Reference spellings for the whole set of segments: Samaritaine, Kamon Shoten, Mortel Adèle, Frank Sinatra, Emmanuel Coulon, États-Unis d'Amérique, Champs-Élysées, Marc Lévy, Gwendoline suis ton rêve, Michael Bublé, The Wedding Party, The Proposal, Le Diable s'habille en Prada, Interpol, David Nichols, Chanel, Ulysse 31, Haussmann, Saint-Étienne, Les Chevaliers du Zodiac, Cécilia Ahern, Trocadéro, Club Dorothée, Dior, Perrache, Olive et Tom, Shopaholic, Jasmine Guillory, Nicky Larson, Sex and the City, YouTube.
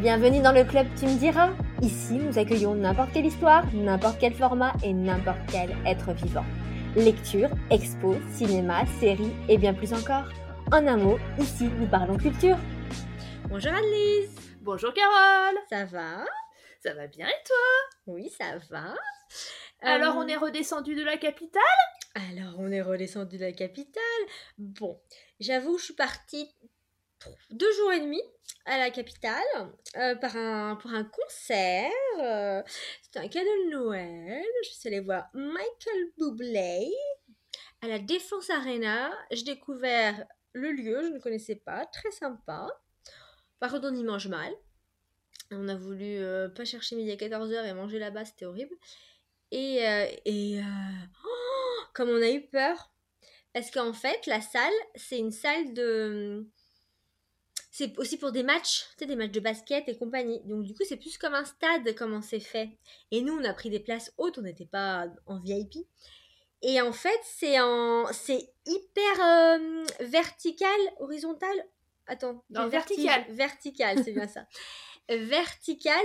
Bienvenue dans le club Tu me diras. Ici, nous accueillons n'importe quelle histoire, n'importe quel format et n'importe quel être vivant. Lecture, expos, cinéma, séries et bien plus encore. En un mot, ici, nous parlons culture. Bonjour Annelise. Bonjour Carole. Ça va ? Ça va bien et toi ? Oui, ça va. Alors, on est redescendu de la capitale ? Alors, on est redescendu de la capitale. Bon, j'avoue, je suis partie 2 jours et demi à la capitale pour un concert. C'était un cadeau de Noël. Je suis allée voir Michael Bublé à la Défense Arena. J'ai découvert le lieu, je ne connaissais pas. Très sympa. Par contre, on y mange mal. On a voulu pas chercher midi à 14h et manger là-bas, c'était horrible. Comme on a eu peur. Parce qu'en fait, la salle, c'est une salle de... C'est aussi pour des matchs, tu sais, des matchs de basket et compagnie. Donc du coup, c'est plus comme un stade, comment c'est fait. Et nous, on a pris des places hautes, on n'était pas en VIP. Et en fait, c'est hyper vertical, horizontal. Attends, non, vertical. Vertical, c'est bien ça. Vertical.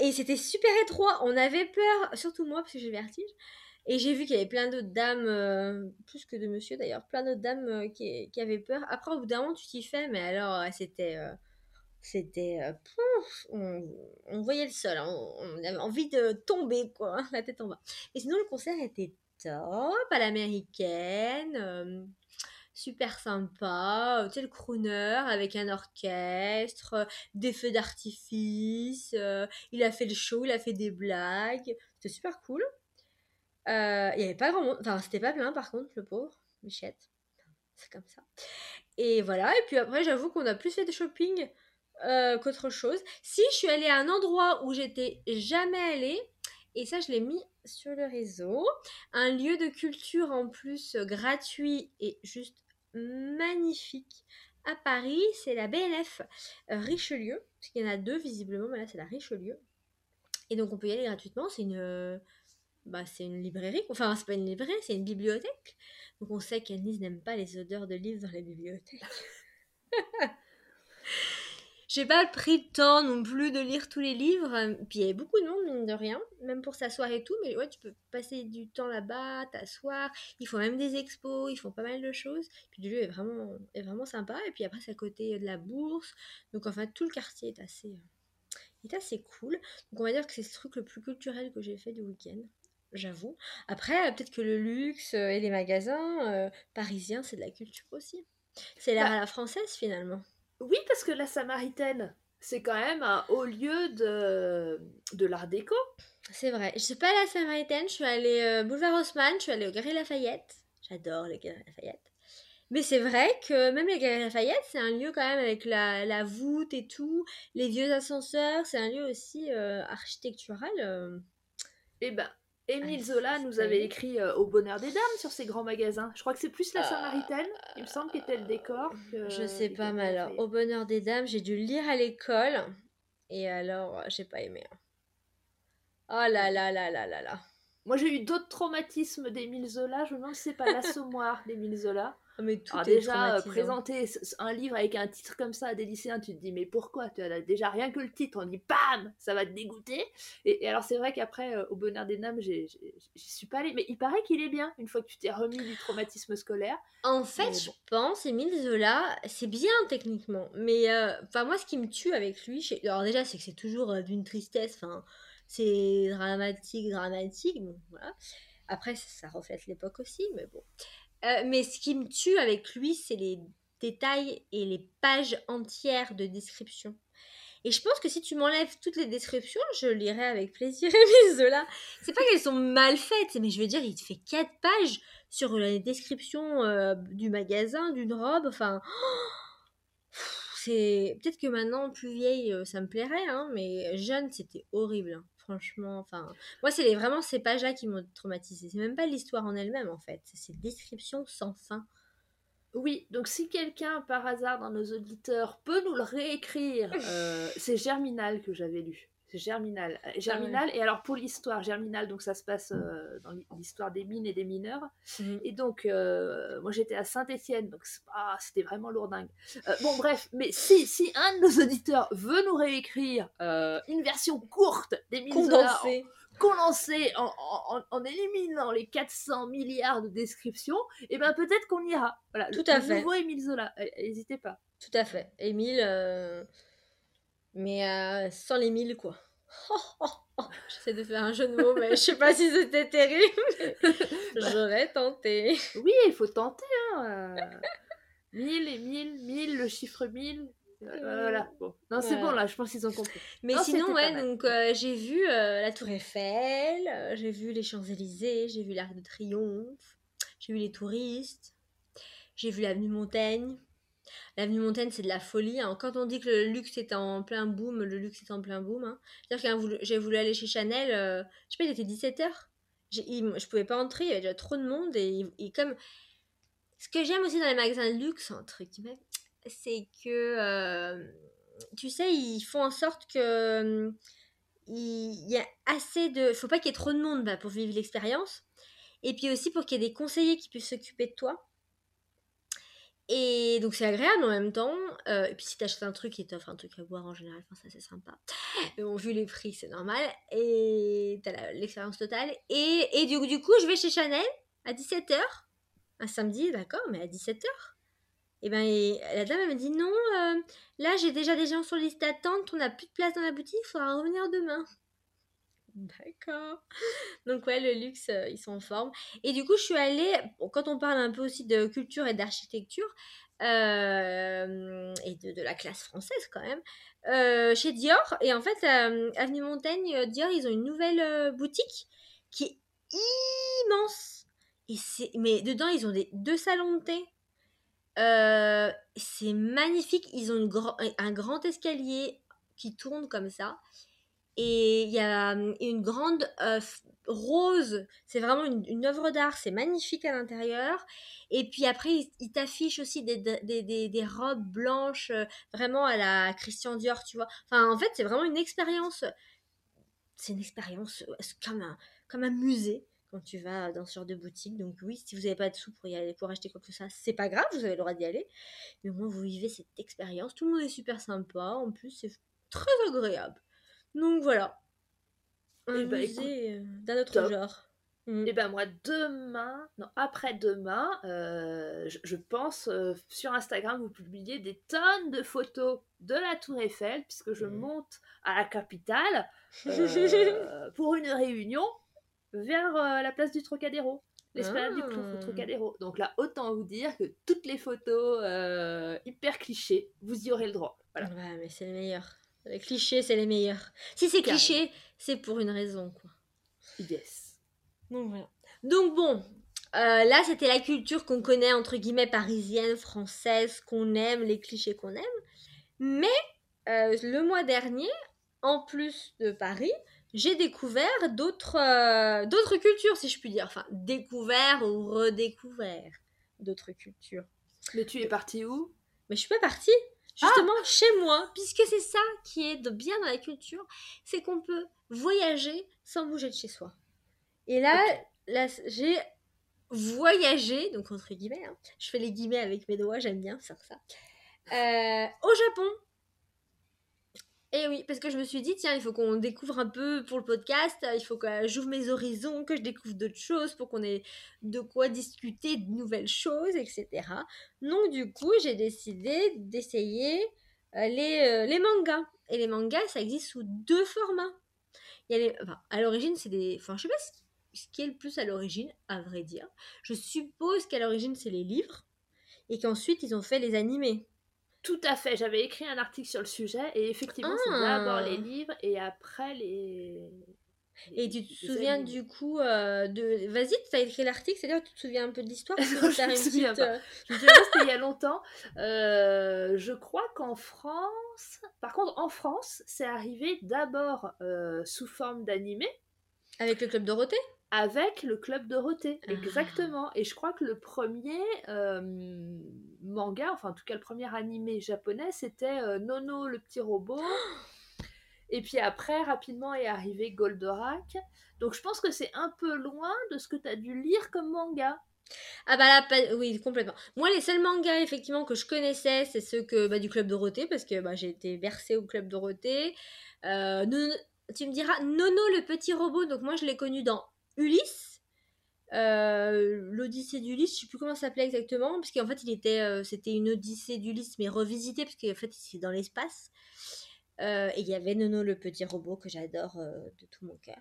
Et c'était super étroit, on avait peur, surtout moi, parce que j'ai le vertige. Et j'ai vu qu'il y avait plein d'autres dames, plus que de monsieur d'ailleurs, plein d'autres dames qui avaient peur. Après, au bout d'un moment, tu t'y fais, mais alors on voyait le sol, hein, on avait envie de tomber, quoi, hein, la tête en bas. Et sinon, le concert était top, à l'américaine, super sympa, tu sais, le crooner avec un orchestre, des feux d'artifice, il a fait le show, il a fait des blagues, c'était super cool. Il n'y avait pas grand monde, enfin c'était pas plein par contre, le pauvre Michette, c'est comme ça. Et voilà, et puis après j'avoue qu'on a plus fait de shopping qu'autre chose. Si, je suis allée à un endroit où j'étais jamais allée, et ça je l'ai mis sur le réseau, un lieu de culture en plus gratuit et juste magnifique à Paris, c'est la BNF Richelieu, parce qu'il y en a 2 visiblement, mais là c'est la Richelieu. Et donc on peut y aller gratuitement, c'est une librairie, enfin c'est pas une librairie, c'est une bibliothèque. Donc on sait qu'Annelise n'aime pas les odeurs de livres dans les bibliothèques. J'ai pas pris le temps non plus de lire tous les livres, puis il y avait beaucoup de monde mine de rien, même pour s'asseoir et tout, mais ouais tu peux passer du temps là-bas, t'asseoir, ils font même des expos, ils font pas mal de choses, puis le lieu est vraiment sympa, et puis après c'est à côté de la Bourse, donc enfin tout le quartier est assez cool, donc on va dire que c'est ce truc le plus culturel que j'ai fait du week-end. J'avoue. Après, peut-être que le luxe et les magasins parisiens, c'est de la culture aussi. C'est l'art à la française, finalement. Oui, parce que la Samaritaine, c'est quand même un haut lieu de l'art déco. C'est vrai. Je ne suis pas à la Samaritaine, je suis allée boulevard Haussmann, je suis allée aux Galeries Lafayette. J'adore les Galeries Lafayette. Mais c'est vrai que même les Galeries Lafayette, c'est un lieu quand même avec la voûte et tout, les vieux ascenseurs, c'est un lieu aussi architectural. Émile Zola nous avait écrit Au bonheur des dames sur ses grands magasins. Je crois que c'est plus la Samaritaine, il me semble, qu'était le décor. Je sais pas, mais alors, Au bonheur des dames, j'ai dû lire à l'école. Et alors, j'ai pas aimé. Oh là là là là là là. Moi, j'ai eu d'autres traumatismes d'Émile Zola. Je me demande si c'est pas l'assommoir d'Émile Zola. Mais tout alors est déjà, présenter un livre avec un titre comme ça à des lycéens, tu te dis mais pourquoi ? Tu as déjà rien que le titre, on dit bam, ça va te dégoûter. Et alors c'est vrai qu'après Au bonheur des dames, j'y suis pas allée, mais il paraît qu'il est bien une fois que tu t'es remis du traumatisme scolaire. En fait, bon. Je pense Émile Zola, c'est bien techniquement, mais moi ce qui me tue avec lui, alors déjà c'est que c'est toujours d'une tristesse, enfin c'est dramatique, donc voilà. Après ça reflète l'époque aussi, mais bon. Mais ce qui me tue avec lui, c'est les détails et les pages entières de description. Et je pense que si tu m'enlèves toutes les descriptions, je lirai avec plaisir Émile Zola. C'est pas qu'elles sont mal faites, mais je veux dire, il te fait 4 pages sur les descriptions du magasin, d'une robe, enfin... C'est... Peut-être que maintenant, plus vieille, ça me plairait, hein, mais jeune, c'était horrible, hein. Franchement, enfin, moi, c'est vraiment ces pages-là qui m'ont traumatisée. C'est même pas l'histoire en elle-même, en fait. C'est ces descriptions sans fin. Oui, donc si quelqu'un, par hasard, dans nos auditeurs, peut nous le réécrire, c'est Germinal que j'avais lu. C'est Germinal. Germinal, ah ouais. Et alors pour l'histoire, Germinal, donc ça se passe dans l'histoire des mines et des mineurs. Mmh. Et donc, moi j'étais à Saint-Étienne, donc c'était vraiment lourdingue. Bon bref, mais si un de nos auditeurs veut nous réécrire une version courte des mines condensée en éliminant les 400 milliards de descriptions, et ben peut-être qu'on ira. Voilà, tout à fait. Le nouveau Émile Zola, n'hésitez pas. Tout à fait, Émile... Mais sans les mille, quoi. J'essaie de faire un jeu de mots, mais je sais pas si c'était terrible. J'aurais tenté. Oui, il faut tenter. Hein. 1000 et 1000, le chiffre 1000. Voilà. Bon. Non, c'est bon, là, je pense qu'ils ont compris. Mais non, sinon, donc j'ai vu la Tour Eiffel, j'ai vu les Champs-Élysées, j'ai vu l'Arc de Triomphe, j'ai vu les touristes, j'ai vu l'Avenue Montaigne. L'avenue Montaigne, c'est de la folie. Hein. Quand on dit que le luxe est en plein boom, le luxe est en plein boom. Hein. C'est-à-dire que j'ai voulu aller chez Chanel, je sais pas, il était 17h. Je pouvais pas entrer, il y avait déjà trop de monde. Et comme... Ce que j'aime aussi dans les magasins de luxe, entre guillemets, c'est que, tu sais, ils font en sorte que il y a assez de... Faut pas qu'il y ait trop de monde pour vivre l'expérience. Et puis aussi pour qu'il y ait des conseillers qui puissent s'occuper de toi. Et donc c'est agréable en même temps, et puis si t'achètes un truc, ils t'offrent un truc à boire en général, enfin ça c'est sympa. Mais bon, vu les prix c'est normal, et t'as l'expérience totale. Et du coup je vais chez Chanel à 17h, un samedi d'accord, mais à 17h. Et ben la dame elle me dit non, là j'ai déjà des gens sur la liste d'attente, on n'a plus de place dans la boutique, il faudra revenir demain. D'accord. Donc ouais, le luxe, ils sont en forme. Et du coup, je suis allée, quand on parle un peu aussi de culture et d'architecture, et de la classe française quand même, chez Dior. Et en fait, Avenue Montaigne, Dior, ils ont une nouvelle boutique qui est immense. Mais dedans, ils ont deux salons de thé. C'est magnifique. Ils ont un grand escalier qui tourne comme ça. Et il y a une grande rose, c'est vraiment une œuvre d'art, c'est magnifique à l'intérieur. Et puis après, ils t'affichent aussi des robes blanches, vraiment à la Christian Dior, tu vois. Enfin, en fait, c'est vraiment une expérience, comme un musée quand tu vas dans ce genre de boutique. Donc oui, si vous n'avez pas de sous pour y aller, pour acheter quoi que ce soit, c'est pas grave, vous avez le droit d'y aller. Mais au moins, vous vivez cette expérience, tout le monde est super sympa, en plus, c'est très agréable. Donc voilà, un musée d'un autre genre. Et ben moi après-demain, je pense sur Instagram vous publiez des tonnes de photos de la Tour Eiffel puisque je monte à la capitale pour une réunion vers la place du Trocadéro. L'esplanade du Trocadéro. Donc là, autant vous dire que toutes les photos hyper clichés, vous y aurez le droit. Voilà. Ouais, mais c'est le meilleur. Les clichés, c'est les meilleurs. Si c'est cliché, c'est pour une raison, quoi. Yes. Donc, voilà. Donc bon, là, c'était la culture qu'on connaît, entre guillemets, parisienne, française, qu'on aime, les clichés qu'on aime. Mais le mois dernier, en plus de Paris, j'ai découvert d'autres cultures, si je puis dire. Enfin, découvert ou redécouvert d'autres cultures. Mais tu es partie où ? Mais je suis pas partie. Justement, chez moi, puisque c'est ça qui est bien dans la culture, c'est qu'on peut voyager sans bouger de chez soi. Et là j'ai voyagé, donc entre guillemets, hein, je fais les guillemets avec mes doigts, j'aime bien faire ça, au Japon. Et oui, parce que je me suis dit, tiens, il faut qu'on découvre un peu pour le podcast, il faut que j'ouvre mes horizons, que je découvre d'autres choses pour qu'on ait de quoi discuter de nouvelles choses, etc. Donc du coup, j'ai décidé d'essayer les mangas. Et les mangas, ça existe sous deux formats. Il y a à l'origine, c'est des... Enfin, je sais pas ce qui est le plus à l'origine, à vrai dire. Je suppose qu'à l'origine, c'est les livres et qu'ensuite, ils ont fait les animés. Tout à fait, j'avais écrit un article sur le sujet et effectivement c'est d'abord les livres et après les et tu te souviens animés. Du coup vas-y, t'as écrit l'article, c'est-à-dire tu te souviens un peu de l'histoire? Non, je me souviens pas, je me souviens c'était il y a longtemps. Je crois qu'en France, par contre en France c'est arrivé d'abord sous forme d'animé avec le Club Dorothée. Avec le Club Dorothée, exactement. Et je crois que le premier manga, enfin en tout cas le premier animé japonais, c'était Nono le petit robot. Et puis après, rapidement est arrivé Goldorak. Donc je pense que c'est un peu loin de ce que tu as dû lire comme manga. Ah bah là, oui, complètement. Moi, les seuls mangas, effectivement, que je connaissais, c'est ceux que, du Club Dorothée, parce que j'ai été bercée au Club Dorothée. Tu me diras, Nono le petit robot, donc moi, je l'ai connu dans Ulysse. L'Odyssée d'Ulysse, je sais plus comment ça s'appelait exactement, parce qu'en fait, c'était une Odyssée d'Ulysse, mais revisitée, parce qu'en fait, c'est dans l'espace. Et il y avait Nono le petit robot que j'adore de tout mon cœur,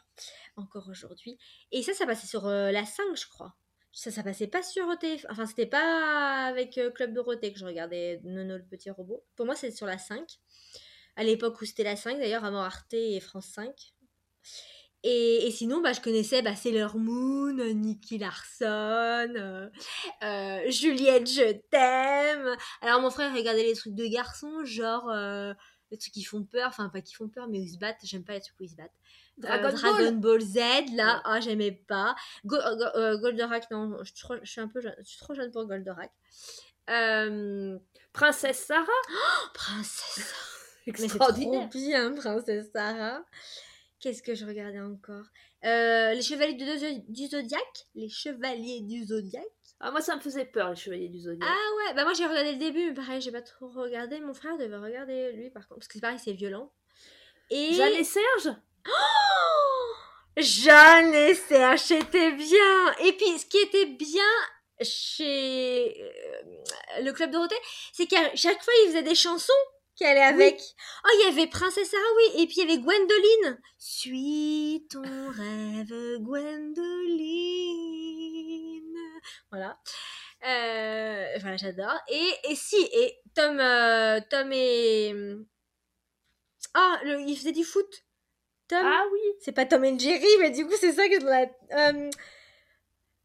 encore aujourd'hui. Et ça passait sur la 5, je crois. Ça passait pas sur téléphone. Enfin, c'était pas avec Club Dorothée que je regardais Nono le petit robot. Pour moi, c'était sur la 5. À l'époque où c'était la 5, d'ailleurs, avant Arte et France 5. Et sinon, je connaissais Sailor Moon, Nicky Larson, Juliette, je t'aime. Alors, mon frère regardait les trucs de garçons, genre les trucs qui font peur. Enfin, pas qui font peur, mais où ils se battent. J'aime pas les trucs où ils se battent. Dragon Ball Z, là, ah, j'aimais pas. Goldorak, non, je suis un peu jeune, je suis trop jeune pour Goldorak. Princesse Sarah. Oh, Princesse Sarah. Extraordinaire. C'est trop bien, Princesse Sarah. Qu'est-ce que je regardais encore? Les Chevaliers du Zodiac. Les Chevaliers du Zodiac. Ah, moi, ça me faisait peur, les Chevaliers du Zodiac. Ah ouais, moi, j'ai regardé le début, mais pareil, j'ai pas trop regardé. Mon frère devait regarder, lui, par contre, parce que c'est pareil, c'est violent. Et... Jeanne et Serge. Oh, Jeanne et Serge, c'était bien. Et puis, ce qui était bien chez le Club Dorothée, c'est qu'à chaque fois, ils faisaient des chansons qu'elle est avec. Oui. Oh, il y avait Princesse Sarah, oui. Et puis, il y avait Gwendoline. Suis ton rêve, Gwendoline. Voilà. Voilà, j'adore. Et Tom... Tom et... Ah, il faisait du foot. Tom. Ah oui. C'est pas Tom and Jerry, mais du coup, c'est ça que dans la...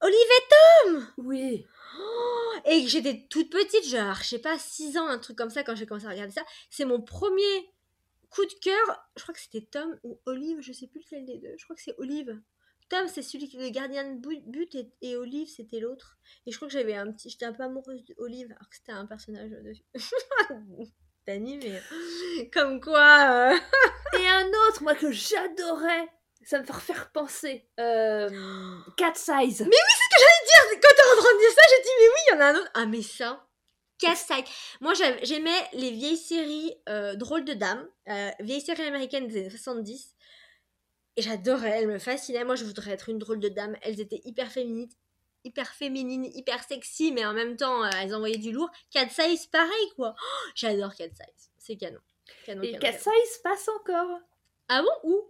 Olive et Tom. Oui. Oh, et j'étais toute petite, genre, je sais pas, 6 ans, un truc comme ça, quand j'ai commencé à regarder ça. C'est mon premier coup de cœur. Je crois que c'était Tom ou Olive, je sais plus lequel des deux. Je crois que c'est Olive. Tom, c'est celui qui est le gardien de but, et Olive, c'était l'autre. Et je crois que j'étais un peu amoureuse d'Olive, alors que c'était un personnage de... d'animé. Comme quoi... Et un autre, moi, que j'adorais, ça me fait refaire penser, Cat's Eye. Mais oui, c'est ce que j'allais dire. Quand t'es en train de dire ça, j'ai dit, mais oui, il y en a un autre. Ah, mais ça, Cat's Eye. Moi, j'aimais les vieilles séries drôles de dames, vieilles séries américaines des années 70. Et j'adorais, elles me fascinaient. Moi, je voudrais être une drôle de dame. Elles étaient hyper féminines, hyper sexy, mais en même temps, elles envoyaient du lourd. Cat's Eye, pareil, quoi. Oh, j'adore Cat's Eye. C'est canon. Et Cat's Eye se passe encore. Ah bon? Où?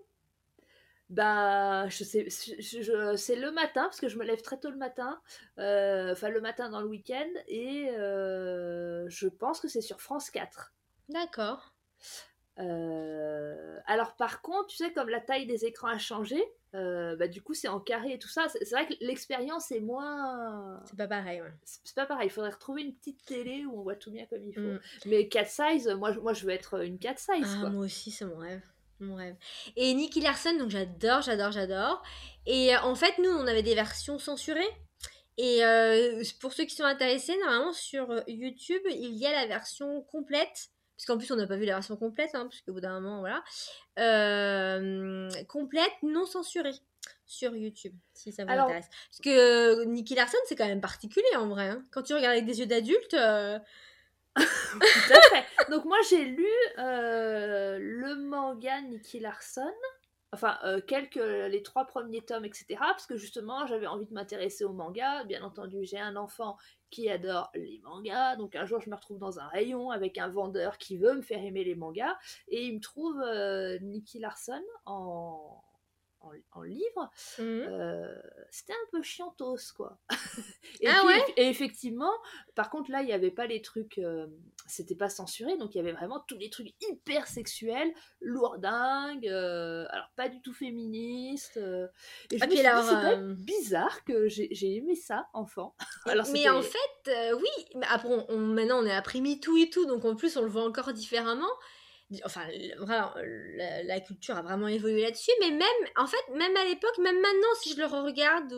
Je sais, c'est le matin, parce que je me lève très tôt le matin, le matin dans le week-end, et je pense que c'est sur France 4. D'accord. Alors par contre, tu sais, comme la taille des écrans a changé, du coup c'est en carré et tout ça, c'est vrai que l'expérience est moins... C'est pas pareil, ouais. C'est pas pareil, il faudrait retrouver une petite télé où on voit tout bien comme il faut. Mm. Mais Cat's Eye, moi je veux être une Cat's Eye, quoi. Moi aussi, c'est mon rêve. Mon rêve. Et Nicky Larson, donc j'adore. Et en fait, nous, on avait des versions censurées. Et pour ceux qui sont intéressés, normalement, sur YouTube, il y a la version complète. Parce qu'en plus, on n'a pas vu la version complète, hein, parce qu'au bout d'un moment, voilà. Complète, non censurée, sur YouTube, si ça vous intéresse. Parce que Nicky Larson, c'est quand même particulier, en vrai. Hein. Quand tu regardes avec des yeux d'adulte... Tout à fait. Donc moi j'ai lu le manga Nicky Larson, enfin les 3 premiers tomes, etc., parce que justement j'avais envie de m'intéresser au manga. Bien entendu, j'ai un enfant qui adore les mangas, donc un jour je me retrouve dans un rayon avec un vendeur qui veut me faire aimer les mangas, et il me trouve Nicky Larson en livre. Mmh. C'était un peu chiantos, quoi. Et effectivement, par contre, là, il n'y avait pas les trucs, c'était pas censuré, donc il y avait vraiment tous les trucs hyper sexuels, lourdingues, alors pas du tout féministes. Et je me suis dit, c'est quand même bizarre que j'ai aimé ça, enfant. Mais en fait, oui, après, maintenant on est appris MeToo et tout, donc en plus on le voit encore différemment. Enfin, vraiment, la culture a vraiment évolué là-dessus, mais même à l'époque, même maintenant, si je le regarde,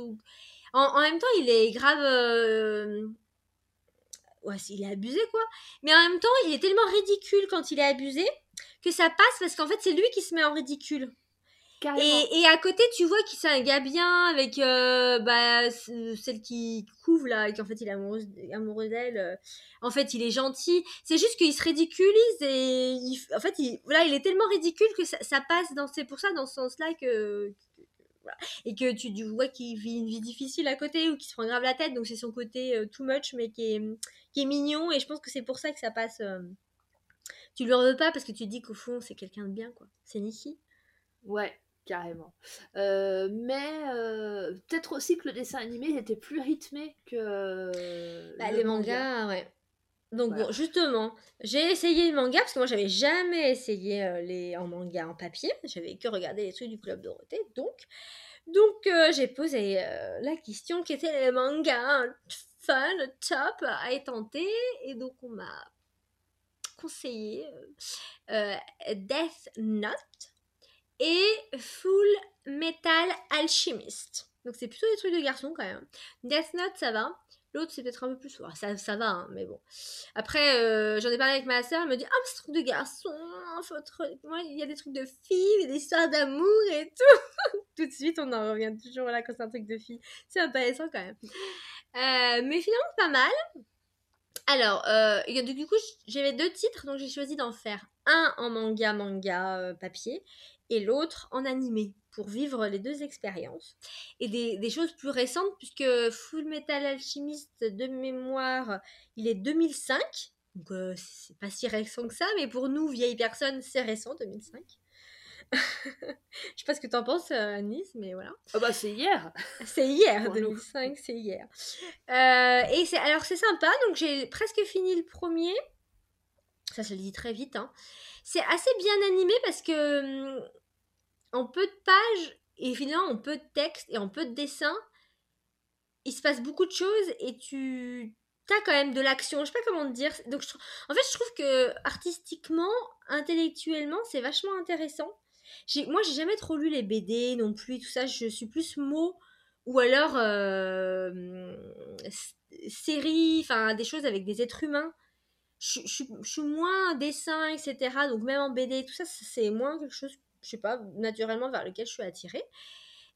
en même temps, il est grave... Ouais, il est abusé, quoi. Mais en même temps, il est tellement ridicule quand il est abusé, que ça passe parce qu'en fait c'est lui qui se met en ridicule. Et à côté tu vois que c'est un gars bien avec celle qui couvre là et qu'en fait il est amoureux d'elle. En fait il est gentil, c'est juste qu'il se ridiculise et il est tellement ridicule que ça passe dans, c'est pour ça dans ce sens là que et que tu vois qu'il vit une vie difficile à côté ou qu'il se prend grave la tête, donc c'est son côté too much mais qui est mignon, et je pense que c'est pour ça que ça passe. Tu lui en veux pas parce que tu te dis qu'au fond c'est quelqu'un de bien quoi, c'est Nicky. Ouais, carrément. Mais peut-être aussi que le dessin animé était plus rythmé que les mangas, ouais. Donc voilà. Bon, justement, j'ai essayé les mangas parce que moi j'avais jamais essayé en manga en papier, j'avais que regardé les trucs du Club Dorothée, donc j'ai posé la question qui était les mangas fun, top à tenter, et donc on m'a conseillé Death Note et Full Metal Alchemist. Donc c'est plutôt des trucs de garçons quand même. Death Note ça va, l'autre c'est peut-être un peu plus... ça va hein, mais bon. Après j'en ai parlé avec ma soeur, elle me dit « Ah mais c'est un truc de garçon, il y a des trucs de filles, des histoires d'amour et tout !» Tout de suite on en revient toujours là quand c'est un truc de filles. C'est intéressant quand même. Mais finalement pas mal. Alors, du coup j'avais 2 titres, donc j'ai choisi d'en faire un en manga papier et l'autre en animé pour vivre les 2 expériences et des choses plus récentes, puisque Full Metal Alchemist de mémoire il est 2005, donc c'est pas si récent que ça, mais pour nous vieilles personnes c'est récent 2005. Je sais pas ce que t'en penses Nice, mais voilà. Ah bah c'est hier 2005, c'est hier. Et c'est sympa, donc j'ai presque fini le premier, ça se dit très vite hein. C'est assez bien animé parce que en peu de pages et finalement en peu de texte et en peu de dessins il se passe beaucoup de choses et t'as quand même de l'action, je sais pas comment te dire. Donc je trouve que artistiquement, intellectuellement c'est vachement intéressant. Moi j'ai jamais trop lu les BD non plus et tout ça, je suis plus mots ou alors séries, enfin des choses avec des êtres humains. Je suis moins dessin, etc. Donc même en BD, tout ça, c'est moins quelque chose, je sais pas, naturellement vers lequel je suis attirée.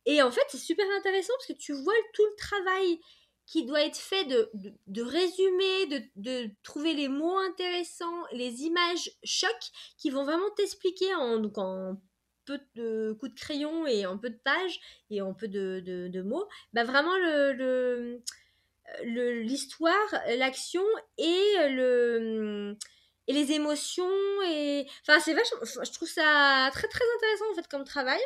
Et en fait, c'est super intéressant parce que tu vois tout le travail qui doit être fait de résumer, de trouver les mots intéressants, les images chocs qui vont vraiment t'expliquer en peu de coups de crayon et en peu de pages et en peu de mots. Bah vraiment l'histoire, l'action et les émotions et c'est vachement, je trouve ça très très intéressant en fait comme travail.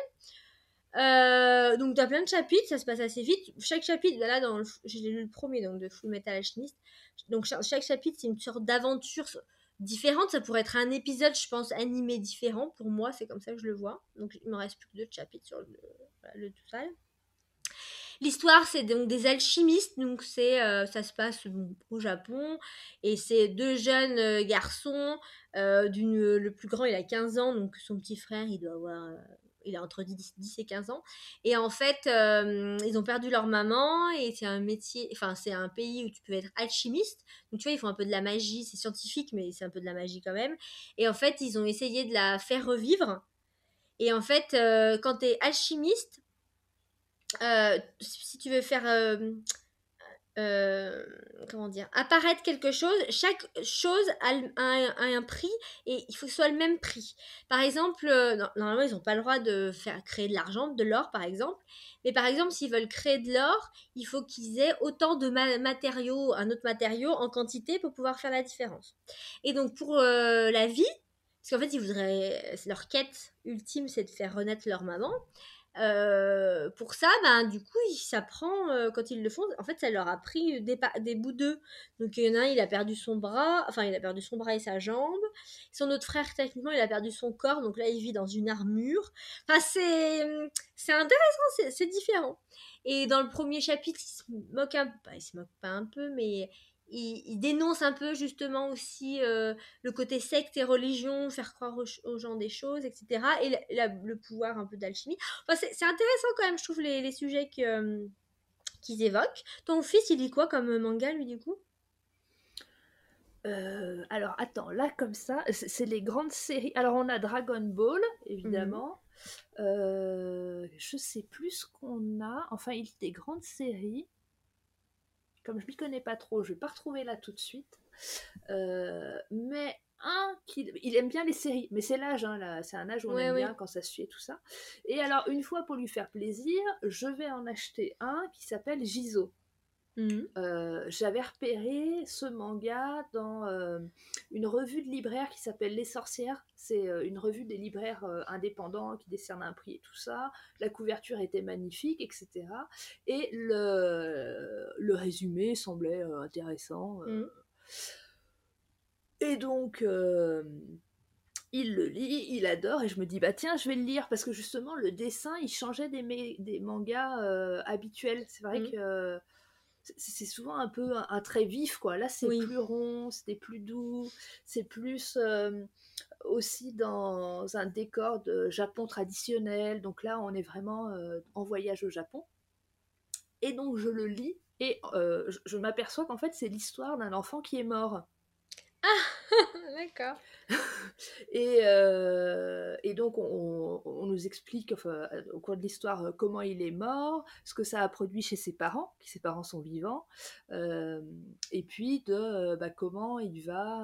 Donc t'as plein de chapitres, ça se passe assez vite. Chaque chapitre, là j'ai lu le premier donc de Full Metal Alchemist. Donc chaque chapitre c'est une sorte d'aventure différente, ça pourrait être un épisode je pense animé différent, pour moi c'est comme ça que je le vois. Donc il me reste plus que 2 chapitres sur le total. L'histoire, c'est donc des alchimistes, donc ça se passe au Japon, et c'est 2 jeunes garçons, le plus grand il a 15 ans, donc son petit frère il a entre 10 et 15 ans, et en fait ils ont perdu leur maman, et c'est un pays où tu peux être alchimiste, donc tu vois ils font un peu de la magie, c'est scientifique mais c'est un peu de la magie quand même, et en fait ils ont essayé de la faire revivre, et en fait quand t'es alchimiste, si tu veux faire apparaître quelque chose, chaque chose a un prix et il faut que ce soit le même prix. Par exemple, normalement ils n'ont pas le droit de créer de l'argent, de l'or par exemple, mais par exemple s'ils veulent créer de l'or, il faut qu'ils aient autant de matériaux, un autre matériau en quantité pour pouvoir faire la différence. Et donc pour la vie, parce qu'en fait leur quête ultime c'est de faire renaître leur maman. Pour ça, du coup, ça prend quand ils le font. En fait, ça leur a pris des bouts d'eux. Donc, il y en a un, il a perdu son bras et sa jambe. Son autre frère, techniquement, il a perdu son corps. Donc là, il vit dans une armure. C'est intéressant, c'est différent. Et dans le premier chapitre, il se moque pas un peu, mais il dénonce un peu justement aussi le côté secte et religion, faire croire aux gens des choses, etc. Et le pouvoir un peu d'alchimie. C'est intéressant quand même, je trouve, les sujets qu'ils évoquent. Ton fils, il lit quoi comme manga, lui, du coup ? Alors, attends, là, comme ça, c'est les grandes séries. Alors, on a Dragon Ball, évidemment. Je sais plus ce qu'on a. Enfin, il y a des grandes séries. Comme je m'y connais pas trop, je vais pas retrouver là tout de suite. Mais un qui... Il aime bien les séries. Mais c'est l'âge, hein, là. C'est un âge où on aime bien quand ça suit et tout ça. Et alors, une fois, pour lui faire plaisir, je vais en acheter un qui s'appelle Jizo. J'avais repéré ce manga dans une revue de libraires qui s'appelle Les Sorcières. C'est une revue des libraires indépendants qui décerne un prix et tout ça. La couverture était magnifique, etc. Et le résumé semblait intéressant. Et donc il le lit, il adore, et je me dis bah tiens, je vais le lire, parce que justement le dessin il changeait des mangas habituels. C'est vrai que c'est souvent un peu un trait vif, quoi. Là, c'est plus rond, c'est plus doux, c'est plus aussi dans un décor de Japon traditionnel. Donc là, on est vraiment en voyage au Japon. Et donc, je le lis et je m'aperçois qu'en fait, c'est l'histoire d'un enfant qui est mort. D'accord. Et donc on nous explique, enfin, au cours de l'histoire, comment il est mort, ce que ça a produit chez ses parents, qui ses parents sont vivants, et puis de comment il va,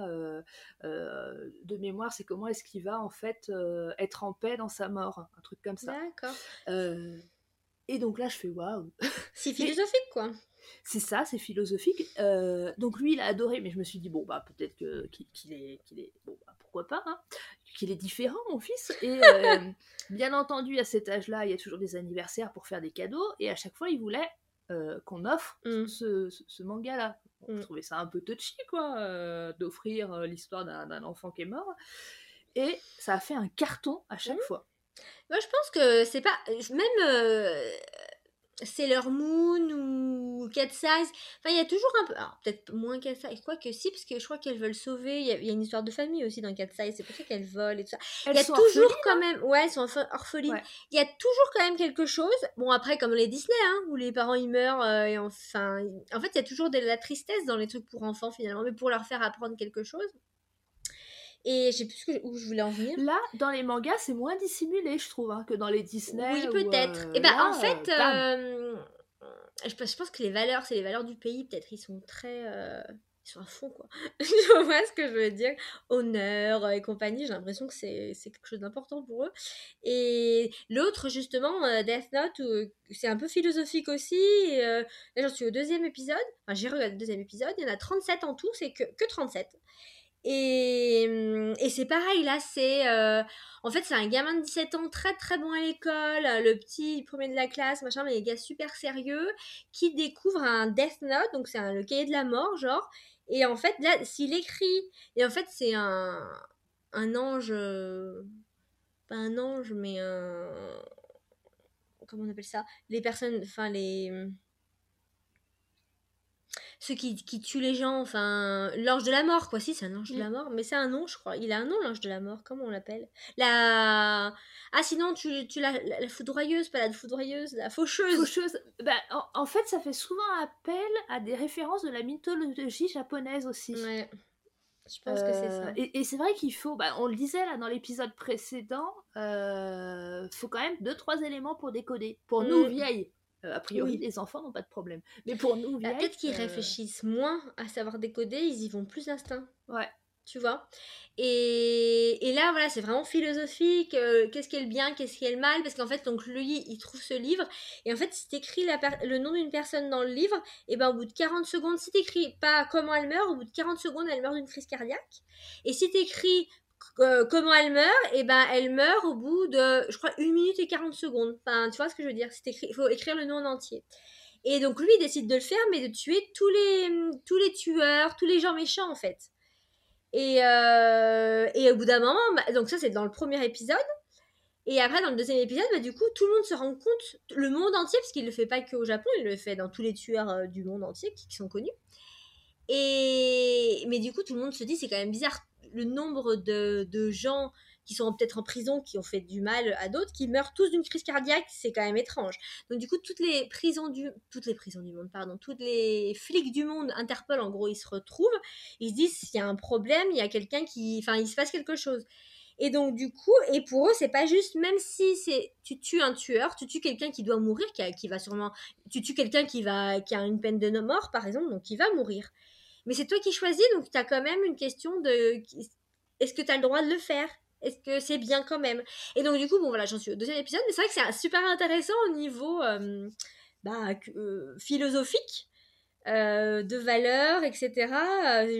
de mémoire, c'est comment est-ce qu'il va en fait être en paix dans sa mort, un truc comme ça. D'accord. Et donc là, je fais waouh. C'est philosophique, quoi. C'est ça, c'est philosophique. Donc lui, il a adoré, mais je me suis dit, bon, bah, peut-être qu'il est bon, bah, pourquoi pas, hein, qu'il est différent, mon fils. Et bien entendu, à cet âge-là, il y a toujours des anniversaires pour faire des cadeaux. Et à chaque fois, il voulait qu'on offre ce manga-là. On trouvait ça un peu touchy, quoi, d'offrir l'histoire d'un enfant qui est mort. Et ça a fait un carton à chaque fois. Moi, je pense que c'est pas... Même Sailor Moon ou Cat's Eye, enfin, il y a toujours un peu... Alors, peut-être moins Cat's Eye, quoi que si, parce que je crois qu'elles veulent sauver... Il y a une histoire de famille aussi dans Cat's Eye, c'est pour ça qu'elles volent et tout ça. Il y a toujours quand même... Ouais, elles sont orphelines. Ouais. Il y a toujours quand même quelque chose... Bon, après, comme les Disney, hein, où les parents, ils meurent, et enfin... En fait, il y a toujours de la tristesse dans les trucs pour enfants, finalement, mais pour leur faire apprendre quelque chose. Et je sais plus où je voulais en venir. Là, dans les mangas, c'est moins dissimulé, je trouve, hein, que dans les Disney. Oui, peut-être. Et bah, là, en fait, je pense que les valeurs, c'est les valeurs du pays, peut-être. Ils sont très... ils sont à fond, quoi. Je vois ce que je veux dire. Honneur et compagnie, j'ai l'impression que c'est quelque chose d'important pour eux. Et l'autre, justement, Death Note, où c'est un peu philosophique aussi. Et, là, j'en suis au deuxième épisode. Enfin, j'ai regardé le deuxième épisode. Il y en a 37 en tout, c'est que 37. Et c'est pareil là, c'est en fait c'est un gamin de 17 ans très très bon à l'école, le petit premier de la classe machin, mais les gars super sérieux qui découvre un Death Note, donc c'est le cahier de la mort genre, et en fait là s'il écrit, et en fait c'est un ange, pas un ange mais un, comment on appelle ça, les personnes, enfin les... Ceux qui tuent les gens, enfin... L'ange de la mort, quoi. Si, c'est un ange de la mort. Mais c'est un nom, je crois. Il a un nom, l'ange de la mort. Comment on l'appelle ? La... Ah, sinon, tu la foudroyeuse, pas la foudroyeuse, la faucheuse. Faucheuse. Bah, en fait, ça fait souvent appel à des références de la mythologie japonaise aussi. Ouais. Je pense que c'est ça. Et c'est vrai qu'il faut... Bah, on le disait, là, dans l'épisode précédent, faut quand même 2-3 éléments pour décoder. Pour nous, vieilles. A priori, les enfants n'ont pas de problème. Mais pour nous, vieilles... Peut-être qu'ils réfléchissent moins à savoir décoder, ils y vont plus d'instinct. Ouais. Tu vois ? Et là, voilà, c'est vraiment philosophique. Qu'est-ce qui est le bien, qu'est-ce qui est le mal ? Parce qu'en fait, donc, lui, il trouve ce livre. Et en fait, si t'écris le nom d'une personne dans le livre, et ben, au bout de 40 secondes, si t'écris pas comment elle meurt, au bout de 40 secondes, elle meurt d'une crise cardiaque. Et si t'écris... comment elle meurt, et ben elle meurt au bout de, je crois, 1 minute et 40 secondes. Enfin, tu vois ce que je veux dire, il faut écrire le nom en entier. Et donc lui, il décide de le faire, mais de tuer tous les tueurs, tous les gens méchants, en fait. Et au bout d'un moment, bah, donc ça, c'est dans le premier épisode. Et après, dans le deuxième épisode, bah, du coup, tout le monde se rend compte, le monde entier, parce qu'il le fait pas qu'au Japon, il le fait dans tous les tueurs du monde entier qui sont connus. Et... Mais du coup, tout le monde se dit, c'est quand même bizarre. le nombre de gens qui sont peut-être en prison, qui ont fait du mal à d'autres, qui meurent tous d'une crise cardiaque, c'est quand même étrange. Donc du coup, toutes les flics du monde, Interpol en gros, ils se retrouvent, ils se disent s'il y a un problème, il y a quelqu'un qui, enfin, il se passe quelque chose. Et donc du coup, et pour eux, c'est pas juste, même si c'est, tu tues un tueur, tu tues quelqu'un qui doit mourir, tu tues quelqu'un qui a une peine de mort par exemple, donc qui va mourir. Mais c'est toi qui choisis, donc t'as quand même une question de, est-ce que t'as le droit de le faire ? Est-ce que c'est bien quand même ? Et donc du coup, bon voilà, j'en suis au deuxième épisode, mais c'est vrai que c'est super intéressant au niveau philosophique, de valeurs, etc.,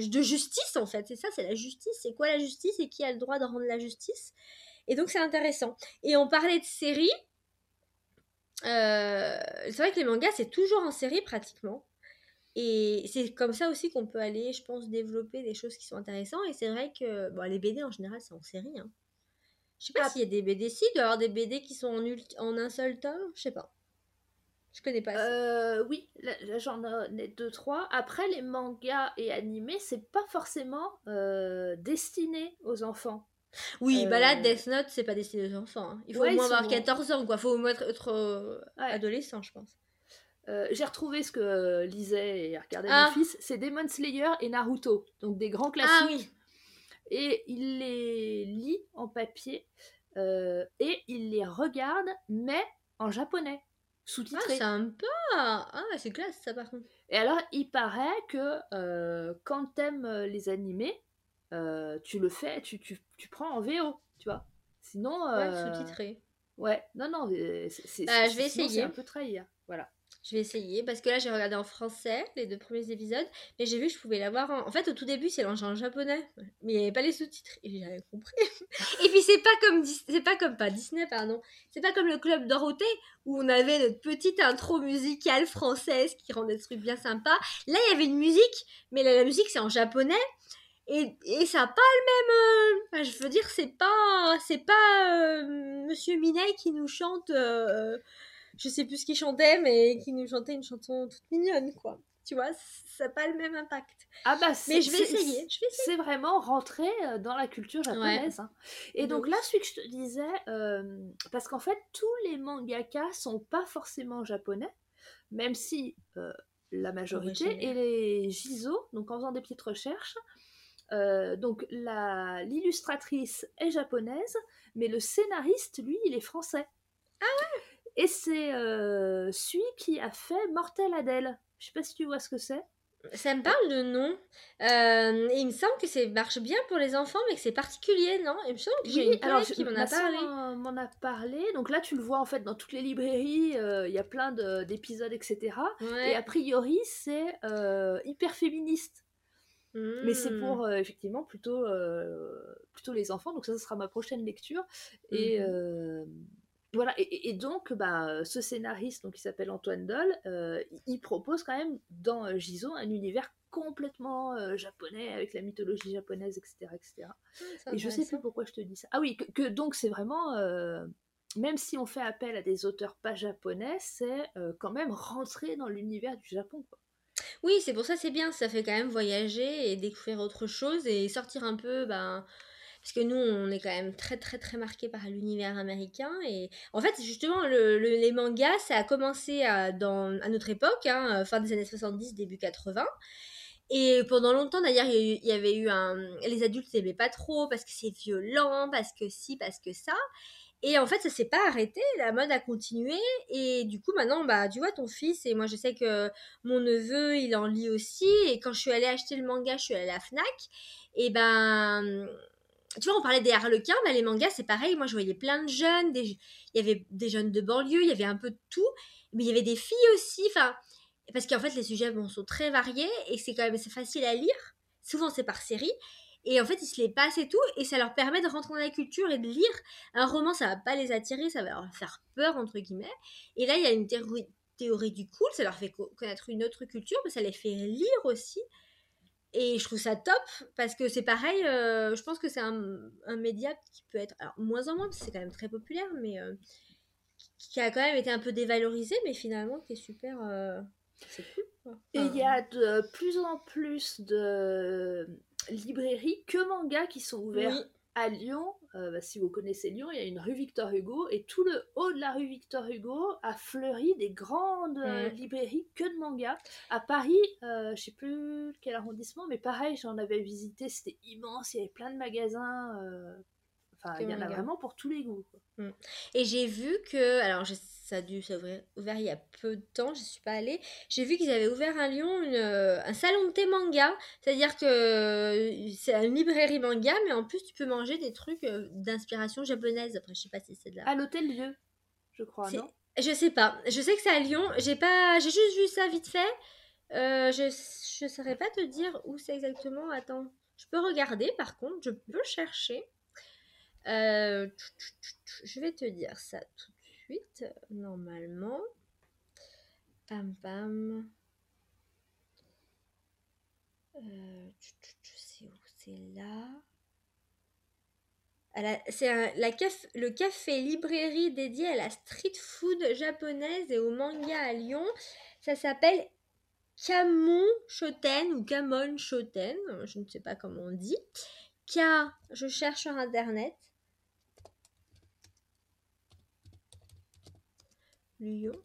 de justice en fait, c'est ça, c'est la justice, c'est quoi la justice et qui a le droit de rendre la justice ? Et donc c'est intéressant. Et on parlait de séries, c'est vrai que les mangas c'est toujours en série pratiquement. Et c'est comme ça aussi qu'on peut aller, je pense, développer des choses qui sont intéressantes. Et c'est vrai que les BD, en général, c'est en série. Hein. Je sais pas s'il y a des BD. Si, il doit y avoir des BD qui sont en un seul tome. Je sais pas. Je connais pas ça. Oui, j'en ai 2-3. Après, les mangas et animés, c'est pas forcément destiné aux enfants. Oui, là, Death Note, c'est pas destiné aux enfants. Hein. Il faut au moins avoir 14 ans, quoi. Il faut au moins être adolescent, je pense. J'ai retrouvé ce que lisait et regardait mon fils, c'est Demon Slayer et Naruto, donc des grands classiques. Ah, oui. Et il les lit en papier et il les regarde, mais en japonais, sous-titré. Ah, sympa. Ah, c'est classe ça par contre. Et alors, il paraît que quand t'aimes les animés, tu le fais, tu prends en VO, tu vois. Sinon, sous-titré. Ouais, non, je vais essayer. C'est un peu trahir, voilà. Je vais essayer, parce que là j'ai regardé en français les 2 premiers épisodes, mais j'ai vu que je pouvais l'avoir en fait au tout début c'est lancé en japonais, mais il n'y avait pas les sous-titres, et j'avais compris. Et puis c'est pas comme le Club Dorothée où on avait notre petite intro musicale française qui rendait le truc bien sympa. Là il y avait une musique, mais la musique c'est en japonais, et ça n'a pas le même... je veux dire, c'est pas Monsieur Minet qui nous chante... je sais plus ce qu'il chantait, mais qui nous chantait une chanson toute mignonne, quoi. Tu vois, ça n'a pas le même impact. Ah bah mais je vais essayer. C'est vraiment rentrer dans la culture japonaise. Ouais. Hein. Et donc là, celui que je te disais, parce qu'en fait, tous les mangaka sont pas forcément japonais, même si la majorité, et les Jizo, donc en faisant des petites recherches, donc l'illustratrice est japonaise, mais le scénariste, lui, il est français. Ah ouais. Et c'est celui qui a fait Mortel Adèle. Je sais pas si tu vois ce que c'est. Ça me parle de nom. Et il me semble que ça marche bien pour les enfants, mais que c'est particulier, non ? Il me semble que j'ai une collègue qui m'en a parlé. M'en a parlé. Donc là, tu le vois en fait dans toutes les librairies. Il y a plein d'épisodes, etc. Ouais. Et a priori, c'est hyper féministe. Mais c'est pour effectivement plutôt les enfants. Donc ça sera ma prochaine lecture. Et... voilà, et donc ce scénariste donc, qui s'appelle Antoine Doll, il propose quand même dans Jizo un univers complètement japonais avec la mythologie japonaise, etc. Et je sais plus pourquoi je te dis ça. Ah oui, que donc c'est vraiment, même si on fait appel à des auteurs pas japonais, c'est quand même rentrer dans l'univers du Japon, quoi. Oui, c'est pour ça, c'est bien, ça fait quand même voyager et découvrir autre chose et sortir un peu... Parce que nous, on est quand même très, très, très marqués par l'univers américain. Et en fait, justement, les mangas, ça a commencé à notre époque, hein, fin des années 70, début 80. Et pendant longtemps, d'ailleurs, il y avait eu les adultes n'aimaient pas trop parce que c'est violent, parce que ci, parce que ça. Et en fait, ça s'est pas arrêté, la mode a continué, et du coup, maintenant, tu vois, ton fils, et moi, je sais que mon neveu, il en lit aussi, et quand je suis allée acheter le manga, je suis allée à la Fnac, et tu vois, on parlait des harlequins, les mangas, c'est pareil. Moi, je voyais plein de jeunes. Il y avait des jeunes de banlieue, il y avait un peu de tout. Mais il y avait des filles aussi. Parce qu'en fait, les sujets sont très variés. Et c'est facile à lire. Souvent, c'est par série. Et en fait, ils se les passent et tout. Et ça leur permet de rentrer dans la culture et de lire. Un roman, ça ne va pas les attirer. Ça va leur faire peur, entre guillemets. Et là, il y a une théorie du cool. Ça leur fait connaître une autre culture. Mais ça les fait lire aussi. Et je trouve ça top, parce que c'est pareil, je pense que c'est un média qui peut être, alors moins en moins, parce que c'est quand même très populaire, mais qui a quand même été un peu dévalorisé, mais finalement qui est super... c'est cool, quoi. Enfin... Et il y a de plus en plus librairies que mangas qui sont ouverts à Lyon. Si vous connaissez Lyon, il y a une rue Victor Hugo, et tout le haut de la rue Victor Hugo a fleuri des grandes librairies que de mangas. À Paris, je sais plus quel arrondissement, mais pareil, j'en avais visité, c'était immense, il y avait plein de magasins. Enfin, il y en a vraiment pour tous les goûts, quoi. Et j'ai vu que, alors ça a dû s'ouvrir il y a peu de temps, je suis pas allée, j'ai vu qu'ils avaient ouvert à Lyon un salon de thé manga, c'est-à-dire que c'est une librairie manga, mais en plus tu peux manger des trucs d'inspiration japonaise. Après, je sais pas si c'est de là. À l'hôtel Dieu, je crois, non ? Je sais pas, je sais que c'est à Lyon, j'ai juste vu ça vite fait, je saurais pas te dire où c'est exactement, attends, je peux regarder par contre, je peux chercher. Je vais te dire ça tout de suite, normalement. Pam pam. Je sais où c'est là. Le café librairie dédié à la street food japonaise et au manga à Lyon. Ça s'appelle Kamon Shoten ou Kamon Shoten. Je ne sais pas comment on dit. Je cherche sur internet. Lyon.